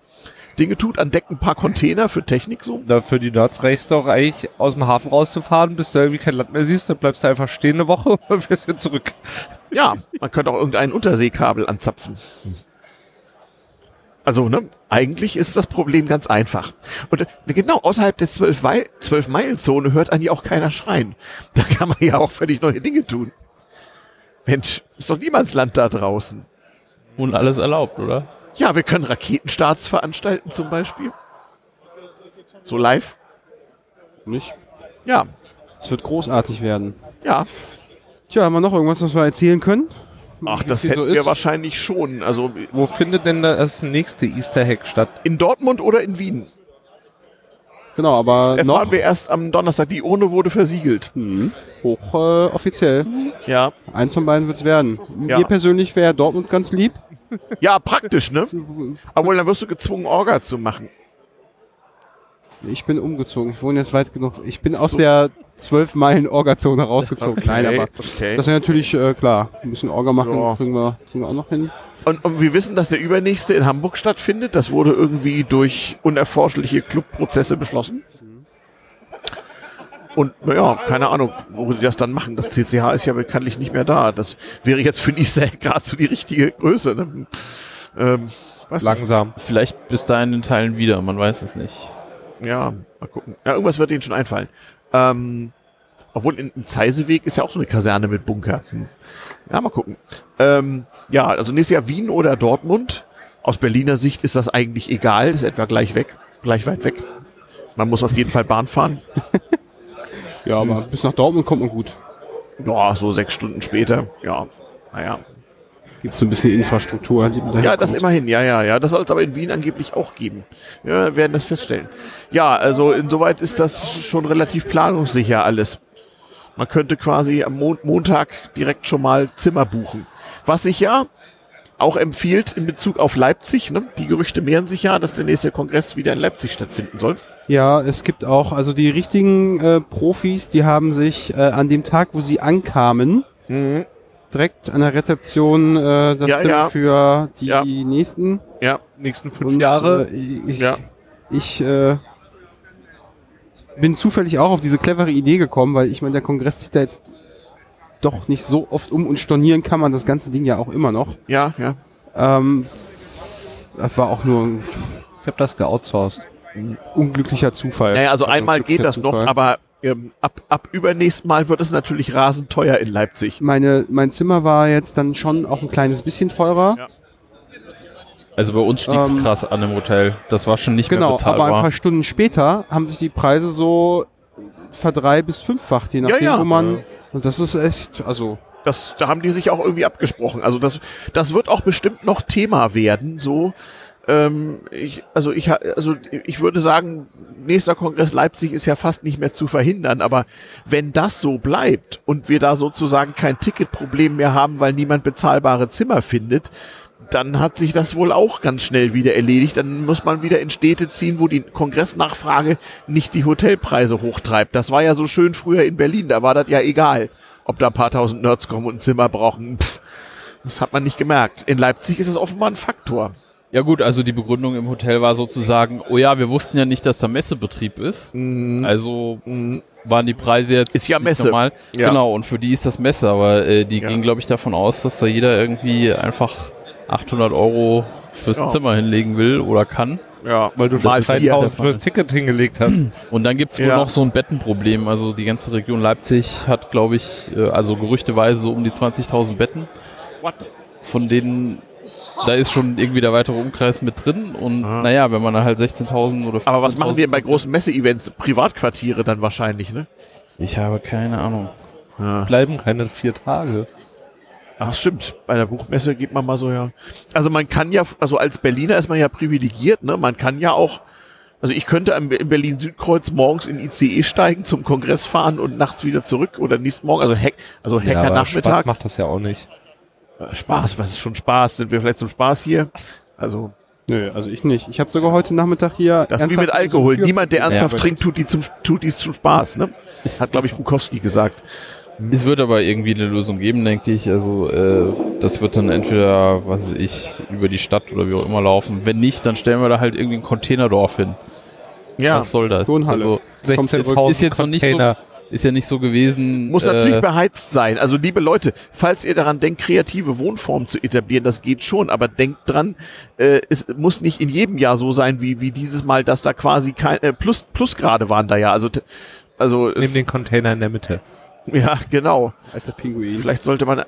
Dinge tut, an Deck ein paar Container für Technik so. Da für die Nerds reicht doch eigentlich, aus dem Hafen rauszufahren, bis du irgendwie kein Land mehr siehst, dann bleibst du einfach stehen eine Woche und fährst wieder zurück. Ja, man könnte auch irgendein Unterseekabel anzapfen. Also, ne, eigentlich ist das Problem ganz einfach. Und genau außerhalb der 12-Meilen-Zone hört eigentlich auch keiner schreien. Da kann man ja auch völlig neue Dinge tun. Mensch, ist doch Niemandsland da draußen. Und alles erlaubt, oder? Ja, wir können Raketenstarts veranstalten zum Beispiel. So live. Nicht? Ja. Es wird großartig werden. Ja. Tja, haben wir noch irgendwas, was wir erzählen können? Ach, das hätten wir wahrscheinlich schon. Also, wo findet denn das nächste Easter Hack statt? In Dortmund oder in Wien? Genau, aber das erfahren wir erst am Donnerstag. Die Urne wurde versiegelt. Mhm. Hochoffiziell. Ja. Eins von beiden wird es werden. Ja. Mir persönlich wäre Dortmund ganz lieb. Ja, praktisch, ne? Obwohl, dann wirst du gezwungen, Orga zu machen. Ich bin umgezogen. Ich wohne jetzt weit genug. Ich bin aus der 12-Meilen-Orga-Zone rausgezogen. Okay, nein, aber okay. Das ist natürlich klar. Ein bisschen Orga machen, ja. kriegen wir auch noch hin. Und wir wissen, dass der übernächste in Hamburg stattfindet. Das wurde irgendwie durch unerforschliche Clubprozesse beschlossen. Und naja, keine Ahnung, wo die das dann machen. Das CCH ist ja bekanntlich nicht mehr da. Das wäre jetzt für mich gerade so die richtige Größe. Ne? Langsam. Nicht. Vielleicht bis dahin in Teilen wieder, man weiß es nicht. Ja, mal gucken. Ja, irgendwas wird denen schon einfallen. Obwohl im Zeiseweg ist ja auch so eine Kaserne mit Bunker. Ja, mal gucken. Ja, also nächstes Jahr Wien oder Dortmund. Aus Berliner Sicht ist das eigentlich egal. Ist etwa gleich weit weg. Man muss auf jeden Fall Bahn fahren. Ja, aber bis nach Dortmund kommt man gut. Ja, so 6 Stunden später. Ja, naja. Gibt es so ein bisschen Infrastruktur, die man daher kommt. Das immerhin, ja. Das soll es aber in Wien angeblich auch geben. Ja, wir werden das feststellen. Ja, also insoweit ist das schon relativ planungssicher alles. Man könnte quasi am Montag direkt schon mal Zimmer buchen. Was sich ja auch empfiehlt in Bezug auf Leipzig, ne? Die Gerüchte mehren sich ja, dass der nächste Kongress wieder in Leipzig stattfinden soll. Ja, es gibt auch, also die richtigen Profis, die haben sich an dem Tag, wo sie ankamen, direkt an der Rezeption für die nächsten 5 Jahre. Ich bin zufällig auch auf diese clevere Idee gekommen, weil ich meine, der Kongress zieht da jetzt doch nicht so oft um und stornieren kann man das ganze Ding ja auch immer noch. Ja. Das war auch nur... Ich habe das geoutsourced. Ein unglücklicher Zufall. Naja, also einmal geht das noch, aber... Ab übernächsten Mal wird es natürlich rasend teuer in Leipzig. Mein Zimmer war jetzt dann schon auch ein kleines bisschen teurer. Ja. Also bei uns stieg es krass an im Hotel. Das war schon nicht mehr bezahlbar. Genau, aber ein paar Stunden später haben sich die Preise so bis 5-facht, je nachdem, wo man... Ja. Und das ist echt, also... Da haben die sich auch irgendwie abgesprochen. Also das wird auch bestimmt noch Thema werden, so... Ich würde sagen, nächster Kongress Leipzig ist ja fast nicht mehr zu verhindern, aber wenn das so bleibt und wir da sozusagen kein Ticketproblem mehr haben, weil niemand bezahlbare Zimmer findet, dann hat sich das wohl auch ganz schnell wieder erledigt. Dann muss man wieder in Städte ziehen, wo die Kongressnachfrage nicht die Hotelpreise hochtreibt. Das war ja so schön früher in Berlin, da war das ja egal, ob da ein paar tausend Nerds kommen und ein Zimmer brauchen. Das hat man nicht gemerkt. In Leipzig ist es offenbar ein Faktor. Ja gut, also die Begründung im Hotel war sozusagen, oh ja, wir wussten ja nicht, dass da Messebetrieb ist. Also waren die Preise jetzt ist ja Messe. Normal. Ja. Genau, und für die ist das Messe, aber die gingen, glaube ich, davon aus, dass da jeder irgendwie einfach 800 € fürs Zimmer hinlegen will oder kann. Ja, weil du schon 3.000 fürs Ticket hingelegt hast. Und dann gibt's wohl noch so ein Bettenproblem. Also die ganze Region Leipzig hat, glaube ich, also gerüchteweise so um die 20.000 Betten. What? Von denen... Da ist schon irgendwie der weitere Umkreis mit drin und naja, wenn man da halt 16.000 oder 15.000... Aber was machen die denn bei großen Messe-Events? Privatquartiere dann wahrscheinlich, ne? Ich habe keine Ahnung. Ja. Bleiben keine 4 Tage. Ach stimmt, bei der Buchmesse geht man mal so, ja... Also man kann ja, also als Berliner ist man ja privilegiert, ne? Man kann ja auch... Also ich könnte in Berlin-Südkreuz morgens in ICE steigen, zum Kongress fahren und nachts wieder zurück oder nächsten Morgen, also Hacker-Nachmittag. Spaß macht das ja auch nicht. Spaß, was ist schon Spaß? Sind wir vielleicht zum Spaß hier? Also nö, also ich nicht. Ich habe sogar heute Nachmittag hier... Das ist wie mit Alkohol. Niemand, der ernsthaft trinkt, tut dies zum Spaß. Ne? Hat, glaube ich, Bukowski gesagt. Es wird aber irgendwie eine Lösung geben, denke ich. Also das wird dann entweder, was weiß ich, über die Stadt oder wie auch immer laufen. Wenn nicht, dann stellen wir da halt irgendwie ein Containerdorf hin. Ja, was soll das? Tonhalle. Also 16.000 ist jetzt Container. Ist ja nicht so gewesen. Muss natürlich beheizt sein. Also liebe Leute, falls ihr daran denkt, kreative Wohnformen zu etablieren, das geht schon, aber denkt dran, es muss nicht in jedem Jahr so sein, wie dieses Mal, dass da quasi kein Plusgrade waren da ja. Also nimm den Container in der Mitte. Ja, genau. Als der Pinguin. Vielleicht sollte man,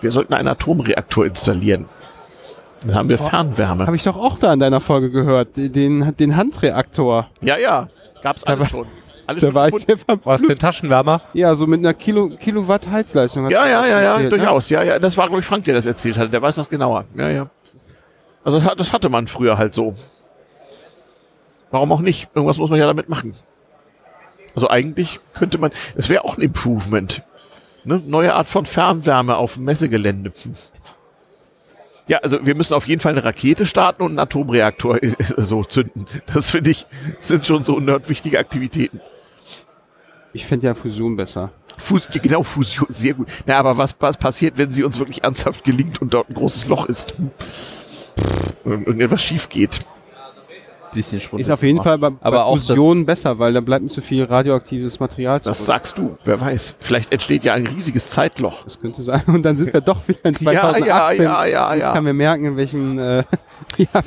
wir sollten einen Atomreaktor installieren. Dann haben wir Fernwärme. Habe ich doch auch da in deiner Folge gehört, den Handreaktor. Ja, gab's alle schon. Da war es der Taschenwärmer? Ja, so mit einer Kilowatt Heizleistung. Ja, durchaus. Ne? Ja. Das war, glaube ich, Frank, der das erzählt hatte. Der weiß das genauer. Ja. Also das hatte man früher halt so. Warum auch nicht? Irgendwas muss man ja damit machen. Also eigentlich könnte man... Es wäre auch ein Improvement. Ne? Neue Art von Fernwärme auf dem Messegelände. Ja, also wir müssen auf jeden Fall eine Rakete starten und einen Atomreaktor so zünden. Das finde ich, sind schon so nerdwichtige Aktivitäten. Ich finde ja Fusion besser. Genau, Fusion, sehr gut. Na, aber was passiert, wenn sie uns wirklich ernsthaft gelingt und dort ein großes Loch ist? Und irgendetwas schief geht. Bisschen Schwund ist auf jeden Fall bei Fusion besser, weil dann bleibt nicht so viel radioaktives Material zurück. Das sagst du, wer weiß. Vielleicht entsteht ja ein riesiges Zeitloch. Das könnte sein. Und dann sind wir doch wieder in 2018. Ja. Ich kann mir merken, in welchem wir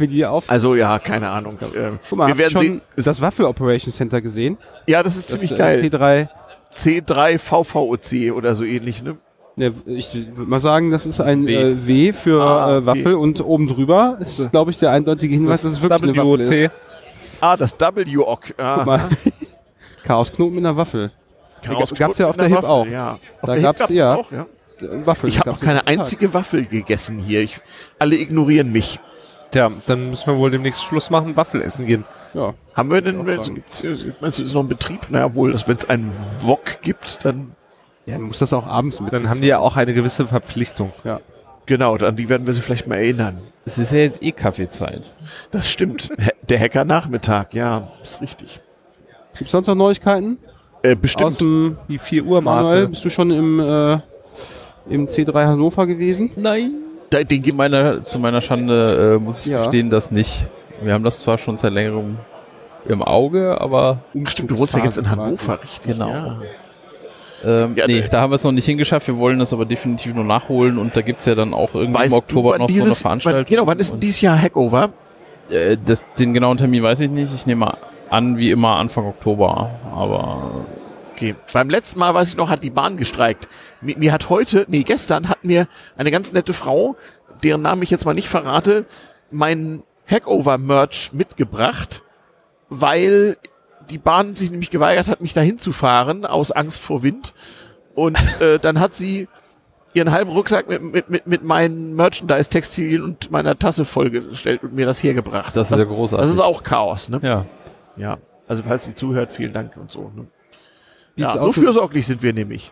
die auf. Also ja, keine Ahnung. Guck mal, wir haben schon das Waffel Operations Center gesehen. Ja, das ist ziemlich geil. C3 VVOC oder so ähnlich, ne? Ja, ich würde mal sagen, das ist ein W für Waffel und oben drüber ist, glaube ich, der eindeutige Hinweis, dass es wirklich eine Waffel ist. Das W-Ock. Chaosknoten mit einer Waffel. Gab es ja auf der HIP auch. Ja. Da gab es auch, ja. Waffel. Ich habe auch keine einzige Waffel gegessen hier. Alle ignorieren mich. Tja, dann müssen wir wohl demnächst Schluss machen, Waffel essen gehen. Ja. Haben wir denn, meinst du, ist noch ein Betrieb? Naja, wohl, wenn es einen Wok gibt, dann... Ja, dann muss das auch abends mit. Dann haben die ja auch eine gewisse Verpflichtung. Ja. Genau, an die werden wir sie vielleicht mal erinnern. Es ist ja jetzt Kaffeezeit. Das stimmt. Der Hacker-Nachmittag, ja, ist richtig. Gibt es sonst noch Neuigkeiten? Bestimmt. Die 4 Uhr, Manuel, bist du schon im C3 Hannover gewesen? Nein. Zu meiner Schande muss ich gestehen, das nicht. Wir haben das zwar schon seit längerem im Auge, aber... Stimmt, du wohnst ja jetzt in Hannover, richtig? Genau. Ja. Da haben wir es noch nicht hingeschafft. Wir wollen das aber definitiv nur nachholen. Und da gibt es ja dann auch irgendwie im Oktober noch so eine Veranstaltung. Wann ist dieses Jahr Hackover? Den genauen Termin weiß ich nicht. Ich nehme an, wie immer Anfang Oktober. Aber okay. Beim letzten Mal, weiß ich noch, hat die Bahn gestreikt. Gestern hat mir eine ganz nette Frau, deren Namen ich jetzt mal nicht verrate, meinen Hackover-Merch mitgebracht, weil... Die Bahn sich nämlich geweigert hat, mich dahin zu fahren, aus Angst vor Wind. Und dann hat sie ihren halben Rucksack mit meinen Merchandise-Textilien und meiner Tasse vollgestellt und mir das hergebracht. Das ist ja großartig. Das ist auch Chaos, ne? Ja. Also falls sie zuhört, vielen Dank und so. Ne? Ja, so fürsorglich sind wir nämlich.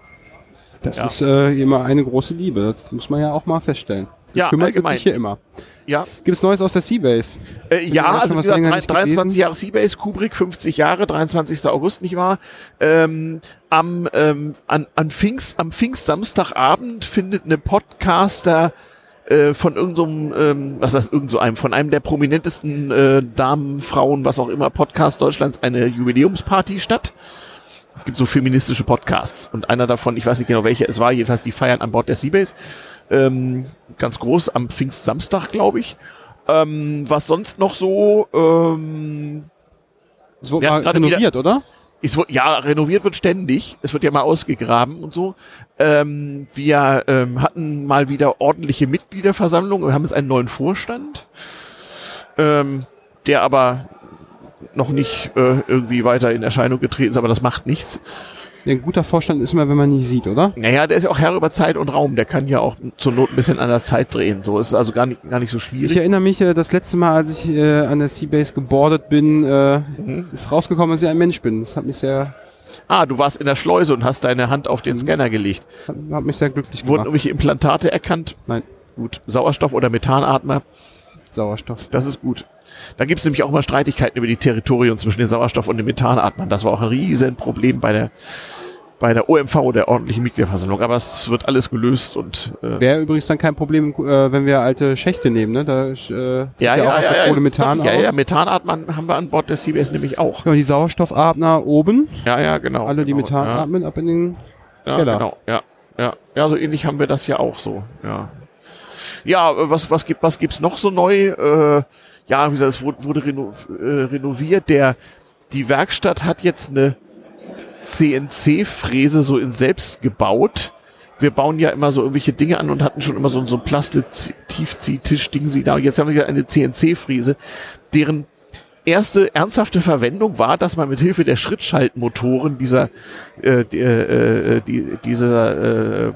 Das ist immer eine große Liebe. Das muss man ja auch mal feststellen. Ja, kümmert sich hier immer. Ja. Gibt es Neues aus der C-Base? Also wie gesagt, 23 Jahre C-Base, Kubrick 50 Jahre, 23. August, nicht wahr? Am Pfingstsamstagabend findet eine Podcaster von einem der prominentesten Damen, Frauen, was auch immer, Podcast Deutschlands, eine Jubiläumsparty statt. Es gibt so feministische Podcasts und einer davon, ich weiß nicht genau welcher es war, jedenfalls die feiern an Bord der C-Base. Ganz groß am Pfingstsamstag, glaube ich. Was sonst noch so? Es wurde mal renoviert, oder? Renoviert wird ständig. Es wird ja mal ausgegraben und so. Wir hatten mal wieder ordentliche Mitgliederversammlung. Wir haben jetzt einen neuen Vorstand, der aber noch nicht irgendwie weiter in Erscheinung getreten ist, aber das macht nichts. Ein guter Vorstand ist immer, wenn man ihn nicht sieht, oder? Naja, der ist ja auch Herr über Zeit und Raum. Der kann ja auch zur Not ein bisschen an der Zeit drehen. So ist es also gar nicht so schwierig. Ich erinnere mich, das letzte Mal, als ich an der C-Base geboardet bin, ist rausgekommen, dass ich ein Mensch bin. Das hat mich sehr... du warst in der Schleuse und hast deine Hand auf den Scanner gelegt. Hat mich sehr glücklich gemacht. Wurden irgendwelche Implantate erkannt? Nein. Gut. Sauerstoff oder Methanatmer? Sauerstoff. Das ist gut. Da gibt es nämlich auch mal Streitigkeiten über die Territorien zwischen den Sauerstoff- und den Methanatmern. Das war auch ein Riesenproblem bei der bei der OMV, der ordentlichen Mitgliederversammlung. Aber es wird alles gelöst und... Wäre übrigens dann kein Problem, wenn wir alte Schächte nehmen, ne? Da ohne Methan aus. Ja, Methanatmen haben wir an Bord des Seabase nämlich auch. Ja, die Sauerstoffatmer oben. Ja, genau. Alle, die Methan atmen, ab in den Keller. Genau, ja. Ja, so ähnlich haben wir das ja auch so, ja. Ja, was gibt's noch so neu? Ja, wie gesagt, es wurde renoviert. Die Werkstatt hat jetzt eine CNC-Fräse so in selbst gebaut. Wir bauen ja immer so irgendwelche Dinge an und hatten schon immer so ein Plastik-Tiefziehtisch-Ding. Jetzt haben wir eine CNC-Fräse, deren erste ernsthafte Verwendung war, dass man mit Hilfe der Schrittschaltmotoren dieser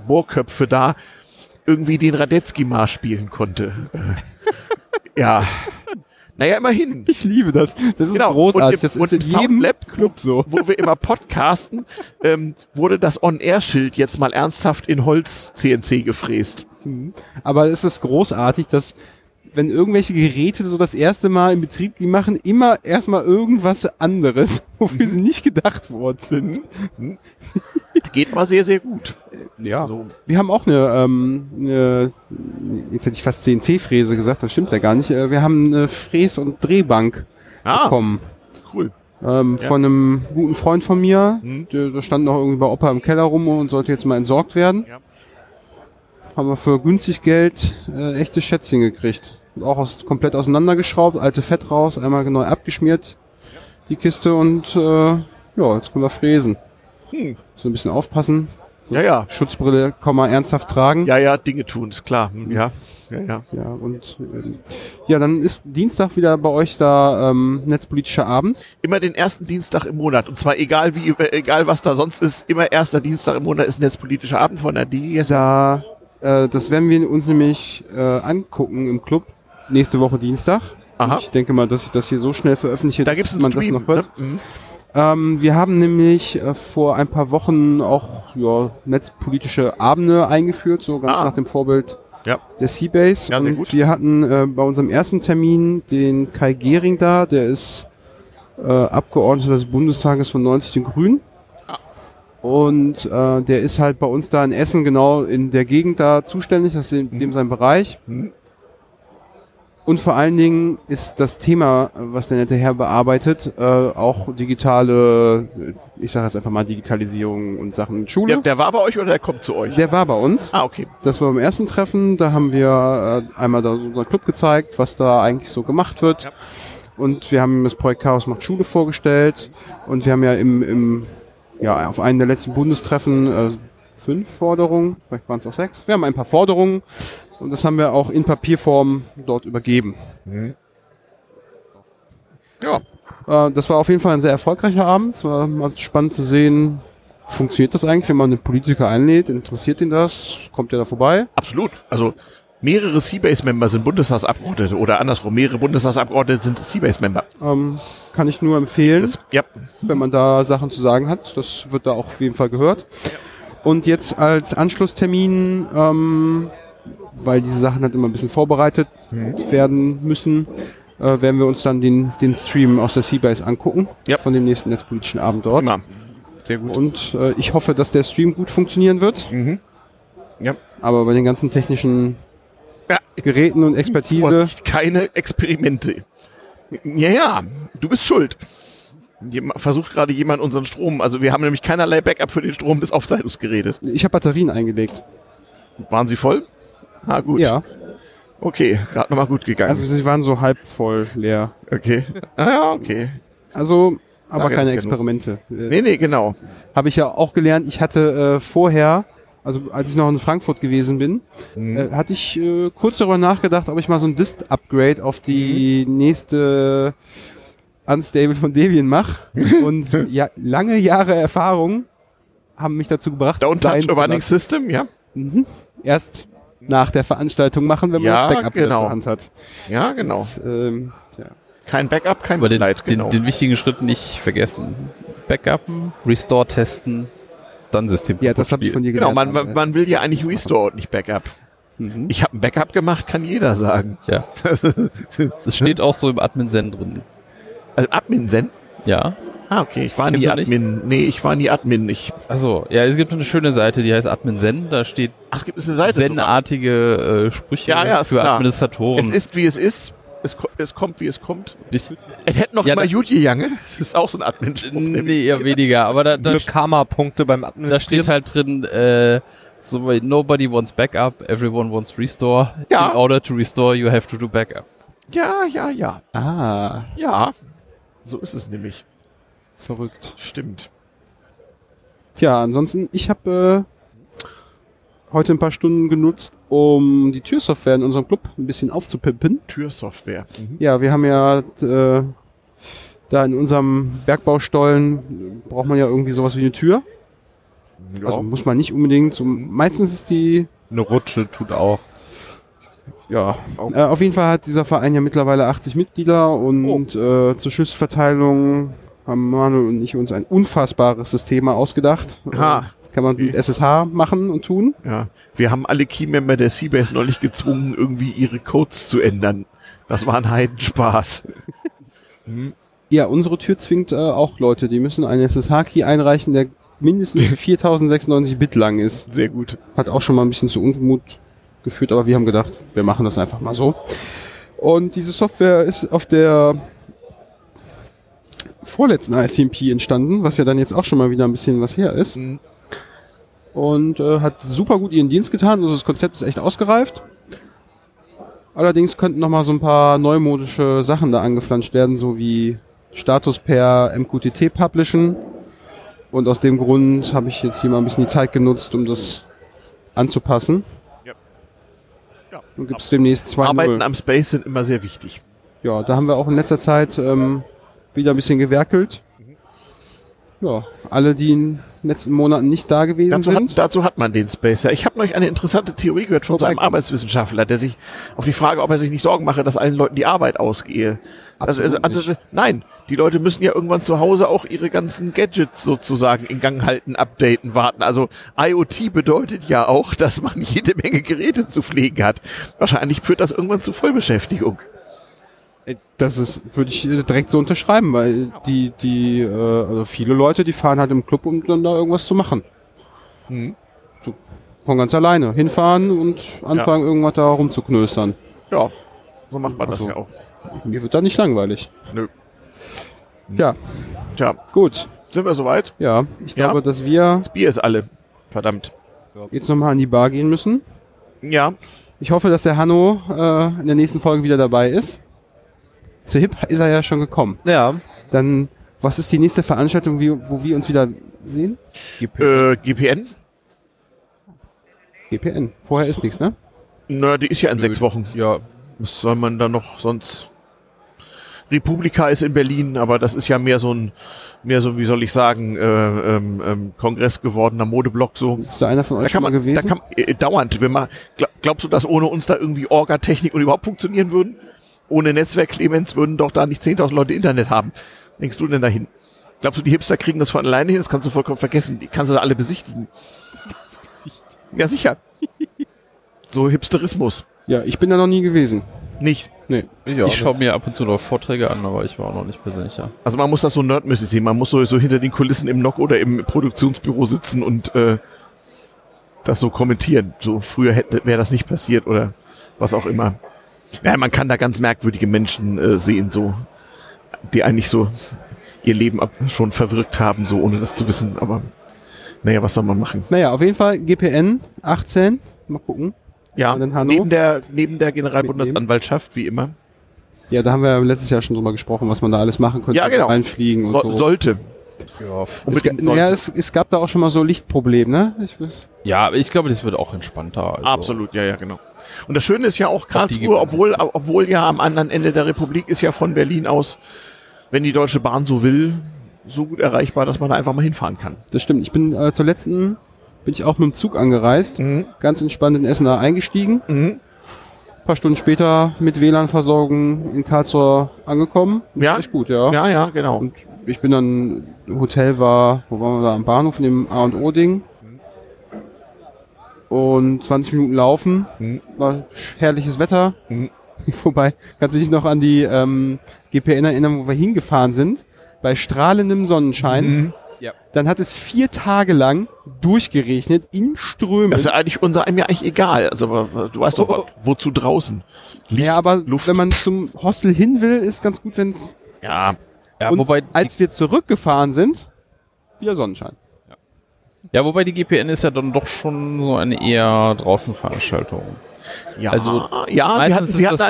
Bohrköpfe da irgendwie den Radetzky-Marsch spielen konnte. Ja. Naja, immerhin. Ich liebe das. Das ist großartig. Das ist in jedem Soundlab-Club so. Wo wir immer podcasten, wurde das On-Air-Schild jetzt mal ernsthaft in Holz-CNC gefräst. Aber es ist großartig, dass wenn irgendwelche Geräte so das erste Mal in Betrieb, die machen immer erstmal irgendwas anderes, wofür sie nicht gedacht worden sind. Geht mal sehr, sehr gut. Ja, so. Wir haben auch eine jetzt hätte ich fast CNC-Fräse gesagt, das stimmt ja gar nicht. Wir haben eine Fräs- und Drehbank bekommen. Cool. Von einem guten Freund von mir. Der stand noch irgendwie bei Opa im Keller rum und sollte jetzt mal entsorgt werden. Ja. Haben wir für günstig Geld echte Schätzchen gekriegt. Und auch komplett auseinandergeschraubt, alte Fett raus, einmal neu abgeschmiert, die Kiste und jetzt können wir fräsen. So ein bisschen aufpassen. So Schutzbrille, ernsthaft tragen. Ja, Dinge tun, ist klar. Ja, und dann ist Dienstag wieder bei euch da netzpolitischer Abend. Immer den ersten Dienstag im Monat. Und zwar egal was da sonst ist, immer erster Dienstag im Monat ist netzpolitischer Abend von der DGS. Das werden wir uns nämlich angucken im Club nächste Woche Dienstag. Aha. Ich denke mal, dass ich das hier so schnell veröffentliche, dass man Stream, das noch hört. Ne? Mhm. Wir haben nämlich vor ein paar Wochen auch netzpolitische Abende eingeführt, so ganz nach dem Vorbild der C-Base. Ja, und wir hatten bei unserem ersten Termin den Kai Gehring da, der ist Abgeordneter des Bundestages von 90 den Grünen. Ja. Und der ist halt bei uns da in Essen genau in der Gegend da zuständig, das ist dem sein Bereich. Mhm. Und vor allen Dingen ist das Thema, was der nette Herr bearbeitet, auch digitale, ich sage jetzt einfach mal Digitalisierung und Sachen in Schule. Der war bei euch oder der kommt zu euch? Der war bei uns. Ah, okay. Das war beim ersten Treffen, da haben wir einmal da unseren Club gezeigt, was da eigentlich so gemacht wird. Ja. Und wir haben das Projekt Chaos macht Schule vorgestellt und wir haben ja auf einem der letzten Bundestreffen 5 Forderungen, vielleicht waren es auch 6. Wir haben ein paar Forderungen. Und das haben wir auch in Papierform dort übergeben. Mhm. Ja. Das war auf jeden Fall ein sehr erfolgreicher Abend. Es war spannend zu sehen, funktioniert das eigentlich, wenn man einen Politiker einlädt? Interessiert ihn das? Kommt der da vorbei? Absolut. Also mehrere C-Base-Member sind Bundestagsabgeordnete oder andersrum, mehrere Bundestagsabgeordnete sind C-Base-Member. Kann ich nur empfehlen, wenn man da Sachen zu sagen hat. Das wird da auch auf jeden Fall gehört. Ja. Und jetzt als Anschlusstermin... weil diese Sachen halt immer ein bisschen vorbereitet werden müssen, werden wir uns dann den Stream aus der C-Base angucken, von dem nächsten netzpolitischen Abend dort. Ja. Sehr gut. Und ich hoffe, dass der Stream gut funktionieren wird. Mhm. Ja. Aber bei den ganzen technischen Geräten und Expertise... Vorsicht, keine Experimente. Ja, du bist schuld. Versucht gerade jemand unseren Strom, also wir haben nämlich keinerlei Backup für den Strom des Aufzeichnungsgerätes. Ich habe Batterien eingelegt. Waren sie voll? Ah, gut. Ja. Okay, gerade nochmal gut gegangen. Also sie waren so halb voll leer. Okay. Ah ja, okay. Also, aber keine Experimente. Nee, genau. Habe ich ja auch gelernt. Ich hatte vorher, also als ich noch in Frankfurt gewesen bin, hatte ich kurz darüber nachgedacht, ob ich mal so ein Dist-Upgrade auf die nächste Unstable von Debian mache. Und lange Jahre Erfahrung haben mich dazu gebracht. Downtouch Running System, ja. Mhm. Erst nach der Veranstaltung machen, wenn man das Backup in der Hand hat. Ja, genau. Das, kein Backup, kein Mitleid, den wichtigen Schritt nicht vergessen. Backup, Restore testen, dann System. Ja, das habe ich von dir gelernt. Genau, man will ja eigentlich Restore und nicht Backup. Mhm. Ich habe ein Backup gemacht, kann jeder sagen. Ja. Das steht auch so im Admin-Zen drin. Also Admin-Zen? Ja. Ah, okay. Ich war nie Admin. Nee, ich war nie Admin. Achso, ja, es gibt eine schöne Seite, die heißt Admin Zen. Da steht Zen-artige Sprüche für Administratoren. Es ist, wie es ist. Es kommt, wie es kommt. Es hätte noch mal Judy Jange. Das ist auch so ein Admin-Spruch. Nee, eher weniger. Aber da Karma-Punkte beim Admin. Da steht halt drin, so, nobody wants backup, everyone wants restore. Ja. In order to restore, you have to do backup. Ja. Ah. Ja. So ist es nämlich. Verrückt. Stimmt. Tja, ansonsten, ich habe heute ein paar Stunden genutzt, um die Türsoftware in unserem Club ein bisschen aufzupimpen. Türsoftware? Mhm. Ja, wir haben ja da in unserem Bergbaustollen braucht man ja irgendwie sowas wie eine Tür. Ja. Also muss man nicht unbedingt. So, meistens ist die... Eine Rutsche tut auch. Ja, auf jeden Fall hat dieser Verein ja mittlerweile 80 Mitglieder und zur Schlüsselverteilung haben Manuel und ich uns ein unfassbares System ausgedacht. Kann man mit SSH machen und tun. Ja, wir haben alle Keymember der C-Base neulich gezwungen, irgendwie ihre Codes zu ändern. Das war ein Heidenspaß. Ja, unsere Tür zwingt auch Leute, die müssen einen SSH-Key einreichen, der mindestens 4096 Bit lang ist. Sehr gut. Hat auch schon mal ein bisschen zu Unmut geführt, aber wir haben gedacht, wir machen das einfach mal so. Und diese Software ist auf der vorletzten ICMP entstanden, was ja dann jetzt auch schon mal wieder ein bisschen was her ist. Mhm. Und hat super gut ihren Dienst getan. Also das Konzept ist echt ausgereift. Allerdings könnten nochmal so ein paar neumodische Sachen da angeflanscht werden, so wie Status per MQTT publishen. Und aus dem Grund habe ich jetzt hier mal ein bisschen die Zeit genutzt, um das anzupassen. Ja. Ja. Dann gibt es demnächst 2.0. Arbeiten am Space sind immer sehr wichtig. Ja, da haben wir auch in letzter Zeit wieder ein bisschen gewerkelt. Ja, alle, die in den letzten Monaten nicht da gewesen sind. Dazu hat man den Spacer. Ich habe neulich eine interessante Theorie gehört von seinem Arbeitswissenschaftler, der sich auf die Frage, ob er sich nicht Sorgen mache, dass allen Leuten die Arbeit ausgehe. Nein, die Leute müssen ja irgendwann zu Hause auch ihre ganzen Gadgets sozusagen in Gang halten, updaten, warten. Also IoT bedeutet ja auch, dass man jede Menge Geräte zu pflegen hat. Wahrscheinlich führt das irgendwann zu Vollbeschäftigung. Das ist, würde ich direkt so unterschreiben, weil also viele Leute, die fahren halt im Club, um dann da irgendwas zu machen. Mhm. So, von ganz alleine. Hinfahren und anfangen, irgendwas da rumzuknöstern. Ja, so macht man das ja auch. Mir wird da nicht langweilig. Nö. Ja. Tja. Gut. Sind wir soweit? Ja. Ich glaube, dass wir... Das Bier ist alle. Verdammt. Jetzt nochmal an die Bar gehen müssen. Ja. Ich hoffe, dass der Hanno in der nächsten Folge wieder dabei ist. Zu HIP ist er ja schon gekommen. Ja. Dann, was ist die nächste Veranstaltung, wo wir uns wieder sehen? GPN. GPN. Vorher ist nichts, ne? Naja, die ist ja in 6 Wochen. Ja. Was soll man da noch sonst? Republika ist in Berlin, aber das ist ja mehr so, wie soll ich sagen, Kongress gewordener Modeblock so. Ist da einer von euch schon mal gewesen? Dauernd. Glaubst du, dass ohne uns da irgendwie Orga-Technik und überhaupt funktionieren würden? Ohne Netzwerk, Clemens, würden doch da nicht 10.000 Leute Internet haben. Denkst du denn dahin? Glaubst du, die Hipster kriegen das von alleine hin? Das kannst du vollkommen vergessen. Die kannst du da alle besichtigen. Ja, sicher. So Hipsterismus. Ja, ich bin da noch nie gewesen. Nicht? Nee. Ich schaue mir ab und zu noch Vorträge an, aber ich war auch noch nicht persönlich da. Also man muss das so nerdmäßig sehen. Man muss so hinter den Kulissen im NOC oder im Produktionsbüro sitzen und das so kommentieren. So früher wäre das nicht passiert oder was auch immer. Ja, man kann da ganz merkwürdige Menschen sehen, so, die eigentlich so ihr Leben schon verwirkt haben, so ohne das zu wissen. Aber naja, was soll man machen? Naja, auf jeden Fall GPN 18. Mal gucken. Ja, neben der Generalbundesanwaltschaft, wie immer. Ja, da haben wir letztes Jahr schon drüber gesprochen, was man da alles machen könnte. Ja, genau. Reinfliegen und so. Sollte. Ja, es gab da auch schon mal so Lichtprobleme, ne? Aber ich glaube, das wird auch entspannter. Also. Absolut, ja, genau. Und das Schöne ist ja auch Karlsruhe, obwohl ja am anderen Ende der Republik ist ja von Berlin aus, wenn die Deutsche Bahn so will, so gut erreichbar, dass man da einfach mal hinfahren kann. Das stimmt. Ich bin bin ich auch mit dem Zug angereist, ganz entspannt in Essen da eingestiegen, ein paar Stunden später mit WLAN-Versorgung in Karlsruhe angekommen. Ja. Echt gut, ja. Ja, genau. Und ich bin dann, Hotel war, wo waren wir da, am Bahnhof, in dem A&O-Ding. Und 20 Minuten laufen, war herrliches Wetter. Wobei, kannst du dich noch an die GPN erinnern, wo wir hingefahren sind? bei strahlendem Sonnenschein. Mhm. Ja. Dann hat es 4 Tage lang durchgeregnet, in Strömen. Das ist ja eigentlich eigentlich egal. Also du weißt doch, wozu draußen? Licht, ja, aber Luft. Wenn man zum Hostel hin will, ist ganz gut, wenn es... Ja. Ja, wobei als wir zurückgefahren sind, wieder Sonnenschein. Ja. Ja, wobei die GPN ist ja dann doch schon so eine eher Draußenveranstaltung. Ja, also ja, sie hat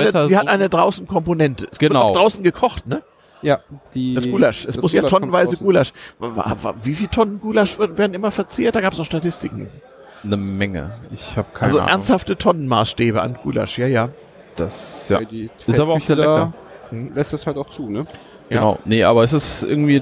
eine Draußen-Komponente. Es genau. Wird auch draußen gekocht, ne? Ja, das Gulasch. Es muss ja tonnenweise Gulasch. Wie viele Tonnen Gulasch werden immer verzehrt? Da gab es noch Statistiken. Eine Menge. Ich habe keine Ahnung. Also ernsthafte Tonnenmaßstäbe an Gulasch, ja, ja. Das ja. Ja, ist aber auch sehr lecker. Lässt das halt auch zu, ne? Ja. Genau. Nee, aber es ist irgendwie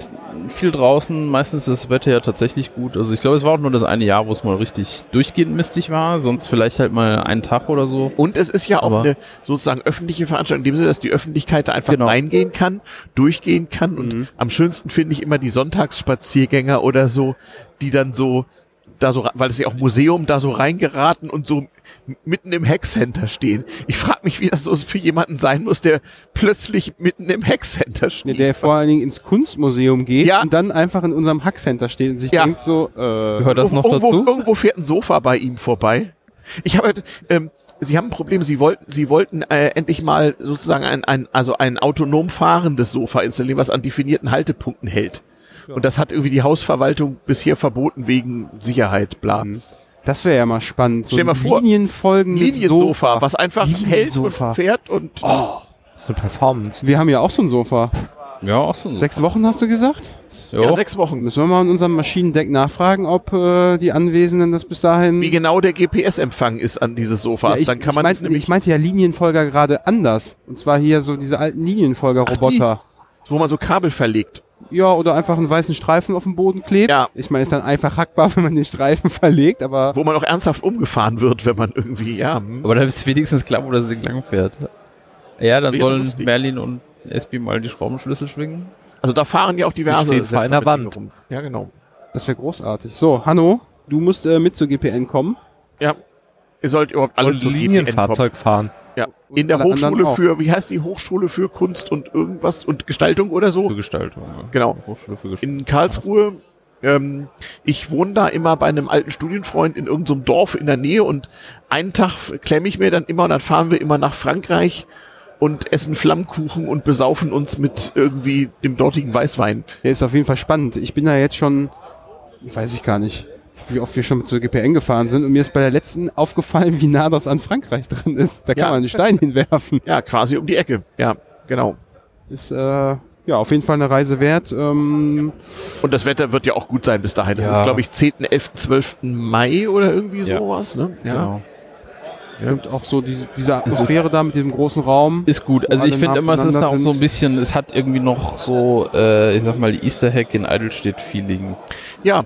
viel draußen. Meistens ist das Wetter ja tatsächlich gut. Also ich glaube, es war auch nur das eine Jahr, wo es mal richtig durchgehend mistig war. Sonst vielleicht halt mal einen Tag oder so. Und es ist ja aber auch eine sozusagen öffentliche Veranstaltung, in dem Sinne, dass die Öffentlichkeit da einfach reingehen kann, durchgehen kann. Und am schönsten finde ich immer die Sonntagsspaziergänger oder so, die dann so da so, weil es ja auch Museum, da so reingeraten und so mitten im Hackcenter stehen. Ich frage mich, wie das so für jemanden sein muss, der plötzlich mitten im Hackcenter steht. Der vor allen Dingen ins Kunstmuseum geht und dann einfach in unserem Hackcenter steht und sich denkt so, gehört das noch dazu? Irgendwo fährt ein Sofa bei ihm vorbei. Ich habe Sie haben ein Problem, Sie wollten endlich mal sozusagen ein autonom fahrendes Sofa installieren, was an definierten Haltepunkten hält. Ja. Und das hat irgendwie die Hausverwaltung bisher verboten wegen Sicherheit, bla. Das wäre ja mal spannend. So ein Liniensofa, was einfach hält und fährt und... Oh, so eine Performance. Wir haben ja auch so ein Sofa. Ja, auch so ein Sofa. 6 Wochen hast du gesagt? Jo. Ja, 6 Wochen. Müssen wir mal in unserem Maschinendeck nachfragen, ob die Anwesenden das bis dahin... Wie genau der GPS-Empfang ist an dieses Sofa. Ja, ich meinte ja Linienfolger gerade anders. Und zwar hier so diese alten Linienfolger-Roboter. Wo man so Kabel verlegt. Ja, oder einfach einen weißen Streifen auf den Boden klebt. Ja. Ich meine, ist dann einfach hackbar, wenn man den Streifen verlegt, aber... Wo man auch ernsthaft umgefahren wird, wenn man irgendwie, Aber dann ist wenigstens klar, wo das Ding lang fährt. Ja, dann sollen Merlin und SB mal die Schraubenschlüssel schwingen. Also da fahren ja auch diverse... Die stehen vor einer Wand. Rum. Ja, genau. Das wäre großartig. So, Hanno, du musst mit zur GPN kommen. Ja, ihr sollt überhaupt alle zur Linienfahrzeug fahren. Ja, und in der Hochschule für, wie heißt die Hochschule für Kunst und irgendwas und Gestaltung oder so? Für Gestaltung, ja. Genau. Hochschule für Gestaltung. In Karlsruhe. Ich wohne da immer bei einem alten Studienfreund in irgendeinem Dorf in der Nähe und einen Tag klemme ich mir dann immer und dann fahren wir immer nach Frankreich und essen Flammkuchen und besaufen uns mit irgendwie dem dortigen Weißwein. Der ist auf jeden Fall spannend. Ich bin da jetzt schon, weiß ich gar nicht, wie oft wir schon zur GPN gefahren sind und mir ist bei der letzten aufgefallen, wie nah das an Frankreich dran ist. Da kann man einen Stein hinwerfen. Ja, quasi um die Ecke. Ja, genau. Ist auf jeden Fall eine Reise wert. Und das Wetter wird ja auch gut sein bis dahin. Das ist, glaube ich, 10., 11., 12. Mai oder irgendwie sowas. Ne? Ja, genau. Ja. Und auch so diese Atmosphäre da mit dem großen Raum. Ist gut. Also ich finde immer, es ist auch so ein bisschen, es hat irgendwie noch so, ich sag mal, Easter Hack in Eidelstedt-Feeling. Ja,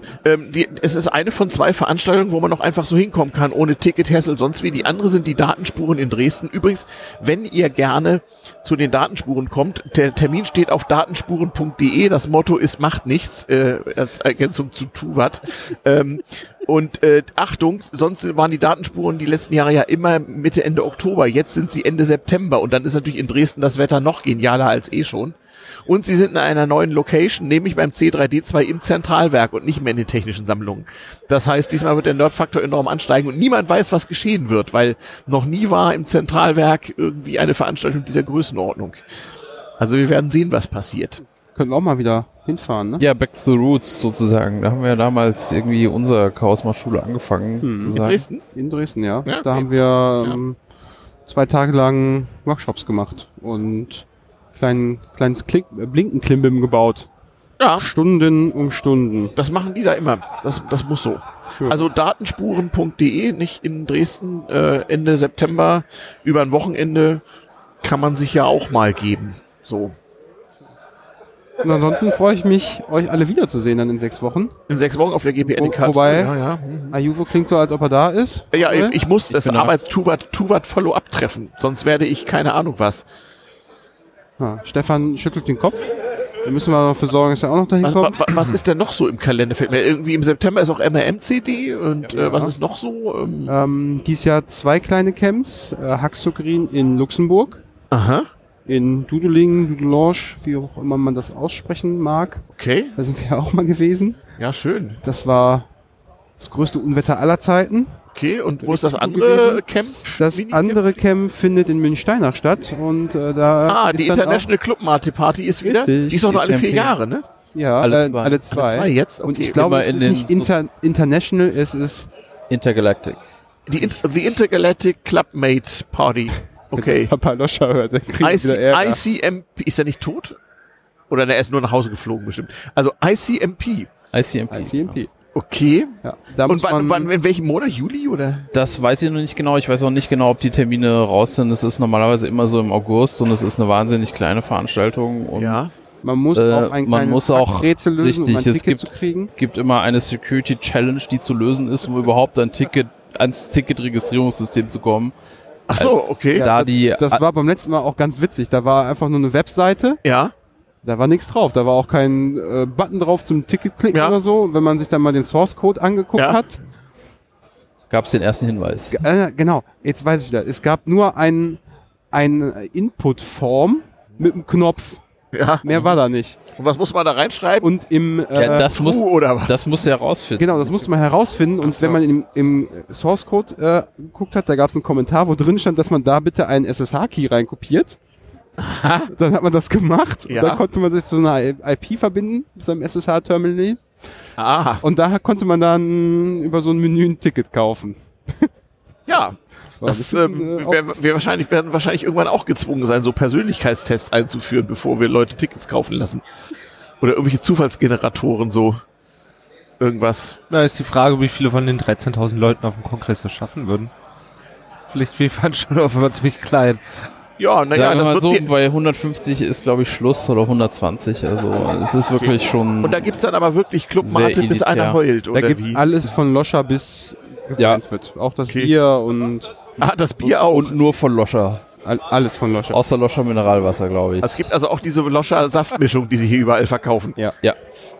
es ist eine von 2 Veranstaltungen, wo man noch einfach so hinkommen kann, ohne Ticket, Hassel, sonst wie. Die andere sind die Datenspuren in Dresden. Übrigens, wenn ihr gerne zu den Datenspuren kommt, der Termin steht auf datenspuren.de. Das Motto ist, macht nichts, als Ergänzung zu Tuwat. Und Achtung, sonst waren die Datenspuren die letzten Jahre ja immer Mitte, Ende Oktober. Jetzt sind sie Ende September und dann ist natürlich in Dresden das Wetter noch genialer als eh schon. Und sie sind in einer neuen Location, nämlich beim C3D2 im Zentralwerk und nicht mehr in den technischen Sammlungen. Das heißt, diesmal wird der Nerdfaktor enorm ansteigen und niemand weiß, was geschehen wird, weil noch nie war im Zentralwerk irgendwie eine Veranstaltung dieser Größenordnung. Also wir werden sehen, was passiert. Können wir auch mal wieder hinfahren, ne? Ja, back to the roots sozusagen. Da haben wir ja damals irgendwie unser Chaos macht Schule angefangen. Sozusagen. In Dresden? In Dresden, ja. Da haben wir 2 Tage lang Workshops gemacht und kleines Blinkenklimbim gebaut. Ja. Stunden um Stunden. Das machen die da immer. Das muss so. Schön. Also datenspuren.de, nicht in Dresden, Ende September, über ein Wochenende kann man sich ja auch mal geben. So. Und ansonsten freue ich mich, euch alle wiederzusehen dann in 6 Wochen. In 6 Wochen auf der GPN in Karlsruhe. Wobei, Ayuvo klingt so, als ob er da ist. Ja, ich muss das Arbeits-Tuwat-Follow-up treffen, sonst werde ich keine Ahnung was. Ja, Stefan schüttelt den Kopf. Da müssen wir dafür sorgen, dass er auch noch dahin kommt. Was ist denn noch so im Kalender? Irgendwie im September ist auch MRM-CD und was ist noch so? Dieses Jahr 2 kleine Camps. Haxogreen in Luxemburg. Aha. in Dudeling, Dudelange, wie auch immer man das aussprechen mag. Okay. Da sind wir ja auch mal gewesen. Ja, schön. Das war das größte Unwetter aller Zeiten. Okay, und wo ist das andere Camp? Das andere Camp findet in Münchsteinach statt. Und da die International Clubmate Party ist wieder. Die ist auch nur alle 4 Jahre, ne? Ja, alle zwei. Alle zwei jetzt? Okay. Und ich glaube, es ist nicht International, es ist Intergalactic. Die Intergalactic Clubmate Party. Okay. Wenn Papa Loscher hört, dann kriegt er wieder Ärger. ICMP, ist er nicht tot? Oder er ist nur nach Hause geflogen bestimmt. Also ICMP. Okay. Ja, und wann, in welchem Monat? Juli oder? Das weiß ich noch nicht genau. Ich weiß auch nicht genau, ob die Termine raus sind. Es ist normalerweise immer so im August und es ist eine wahnsinnig kleine Veranstaltung. Und ja. Man muss auch ein kleines Rätsel lösen, um ein Ticket zu kriegen. Es gibt immer eine Security Challenge, die zu lösen ist, um überhaupt ans Ticketregistrierungssystem zu kommen. Ach so, okay. Das war beim letzten Mal auch ganz witzig. Da war einfach nur eine Webseite. Ja. Da war nichts drauf. Da war auch kein Button drauf zum Ticket klicken oder so. Und wenn man sich dann mal den Source Code angeguckt hat, gab es den ersten Hinweis. Genau. Jetzt weiß ich wieder. Es gab nur ein Input-Form mit einem Knopf. Ja. Mehr war da nicht. Und was muss man da reinschreiben? Und im das musst du herausfinden. Genau, das musste man herausfinden. Und wenn man im Source Code geguckt hat, da gab es einen Kommentar, wo drin stand, dass man da bitte einen SSH-Key reinkopiert. Aha. Dann hat man das gemacht. Ja. Und dann konnte man sich zu einer IP verbinden, mit seinem SSH-Terminal. Aha. Und da konnte man dann über so ein Menü ein Ticket kaufen. Ja. Das werden wir wahrscheinlich irgendwann auch gezwungen sein, so Persönlichkeitstests einzuführen, bevor wir Leute Tickets kaufen lassen. Oder irgendwelche Zufallsgeneratoren, so irgendwas. Da ist die Frage, wie viele von den 13.000 Leuten auf dem Kongress das schaffen würden. Vielleicht viel Veranstaltung, aber ziemlich klein. Ja, naja, das wird so, bei 150 ist, glaube ich, Schluss oder 120. Also es ist wirklich schon. Und da gibt's dann aber wirklich Clubmate, bis einer heult, oder? Da gibt alles von Loscher bis wird. Auch das Bier und. Ah, das Bier auch. Und nur von Loscher. Alles von Loscher. Außer Loscher Mineralwasser, glaube ich. Es gibt also auch diese Loscher Saftmischung, die sie hier überall verkaufen. Ja.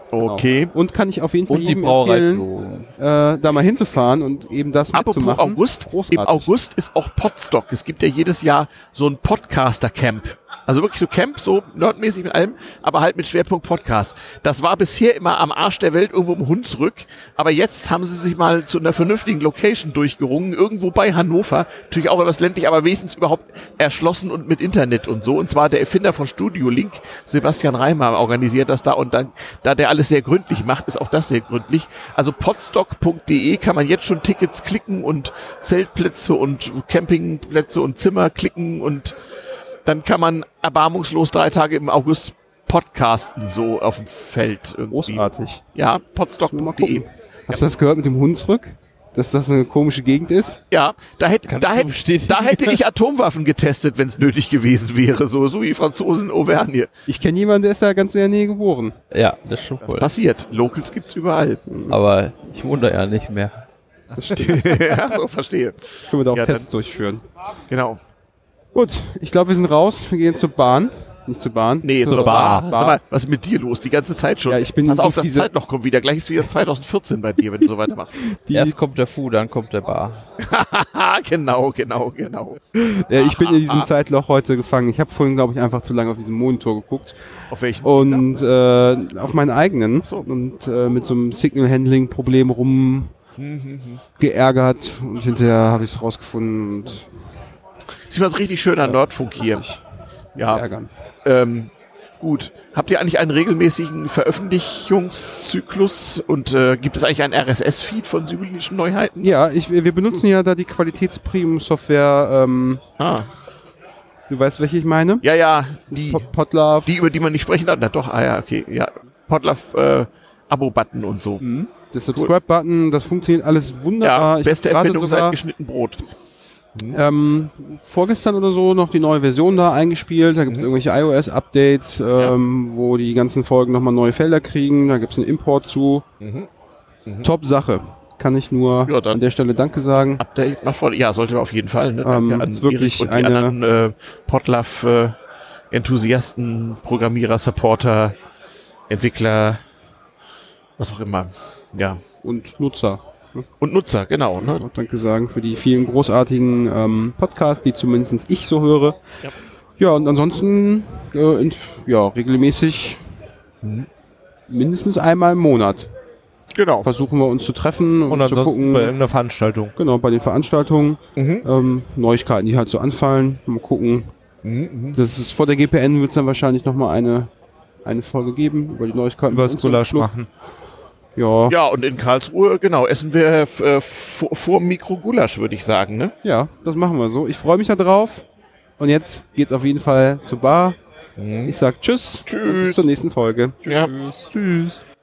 Okay. Genau. Und kann ich auf jeden Fall jedem empfehlen, da mal hinzufahren und eben das mitzumachen. Apropos August, großartig. Im August ist auch Podstock. Es gibt ja jedes Jahr so ein Podcaster-Camp. Also wirklich so Camp, so nerdmäßig mit allem, aber halt mit Schwerpunkt Podcast. Das war bisher immer am Arsch der Welt irgendwo im Hunsrück, aber jetzt haben sie sich mal zu einer vernünftigen Location durchgerungen, irgendwo bei Hannover, natürlich auch etwas ländlich, aber wenigstens überhaupt erschlossen und mit Internet und so. Und zwar der Erfinder von Studio Link, Sebastian Reimer, organisiert das da und dann, da der alles sehr gründlich macht, ist auch das sehr gründlich. Also podstock.de kann man jetzt schon Tickets klicken und Zeltplätze und Campingplätze und Zimmer klicken und dann kann man erbarmungslos 3 Tage im August podcasten, so auf dem Feld. Irgendwie. Großartig. Ja, podstock.de. Hast du das gehört mit dem Hunsrück? Dass das eine komische Gegend ist? Ja, da hätte ich Atomwaffen getestet, wenn es nötig gewesen wäre. So wie Franzosen in Auvergne. Ich kenne jemanden, der ist da ganz in der Nähe geboren. Ja, das ist schon cool. Das passiert. Locals gibt's überall. Aber ich wundere ja nicht mehr. Ja, so verstehe. Können wir da auch Tests durchführen. Genau. Gut, ich glaube, wir sind raus. Wir gehen zur Bahn. Nicht zur Bahn. Nee, zur Bar. Sag mal, was ist mit dir los? Die ganze Zeit schon. Ja, ich bin Pass auf, das Zeitloch kommt wieder. Gleich ist wieder 2014 bei dir, wenn du so weitermachst. Erst kommt der Fu, dann kommt der Bar. Genau. Ja, ich bin in diesem Zeitloch heute gefangen. Ich habe vorhin, glaube ich, einfach zu lange auf diesen Monitor geguckt. Auf welchen? Und auf meinen eigenen. So. Und mit so einem Signal-Handling-Problem rumgeärgert. Und hinterher habe ich es rausgefunden und sieht man es richtig schön an Nordfunk hier. Ja. Gut. Habt ihr eigentlich einen regelmäßigen Veröffentlichungszyklus und gibt es eigentlich einen RSS-Feed von Sibyllinischen Neuheiten? Ja, wir benutzen ja da die Qualitätspremium-Software. Du weißt, welche ich meine? Ja. Die Podlove. Die, über die man nicht sprechen darf. Na doch, okay. Ja. Podlove Abo-Button und so. Mhm. Das Subscribe-Button, das funktioniert alles wunderbar. Ja, beste Empfehlung seit geschnitten Brot. Vorgestern oder so noch die neue Version da eingespielt. Da gibt es irgendwelche iOS-Updates, wo die ganzen Folgen nochmal neue Felder kriegen. Da gibt es einen Import zu. Top Sache. Kann ich nur an der Stelle Danke sagen. Update nach vorne. Ja, sollte man auf jeden Fall. Ne? An wirklich und die anderen Podlove-Enthusiasten, Programmierer, Supporter, Entwickler, was auch immer. Ja. Und Nutzer. Genau. Ne? Danke sagen für die vielen großartigen Podcasts, die zumindest ich so höre. Ja. Ja, und ansonsten regelmäßig mindestens einmal im Monat. Genau. Versuchen wir uns zu treffen und zu gucken. Bei einer Veranstaltung. Genau, bei den Veranstaltungen. Mhm. Neuigkeiten, die halt so anfallen. Mal gucken. Mhm. Das ist vor der GPN, wird es dann wahrscheinlich nochmal eine Folge geben über die Neuigkeiten. Über das Gulasch machen. Ja. Ja, und in Karlsruhe, genau, essen wir vor Mikrogulasch, würde ich sagen, ne? Ja, das machen wir so. Ich freue mich da drauf. Und jetzt geht's auf jeden Fall zur Bar. Ich sag Tschüss. Tschüss. Bis zur nächsten Folge. Tschüss. Ja. Tschüss.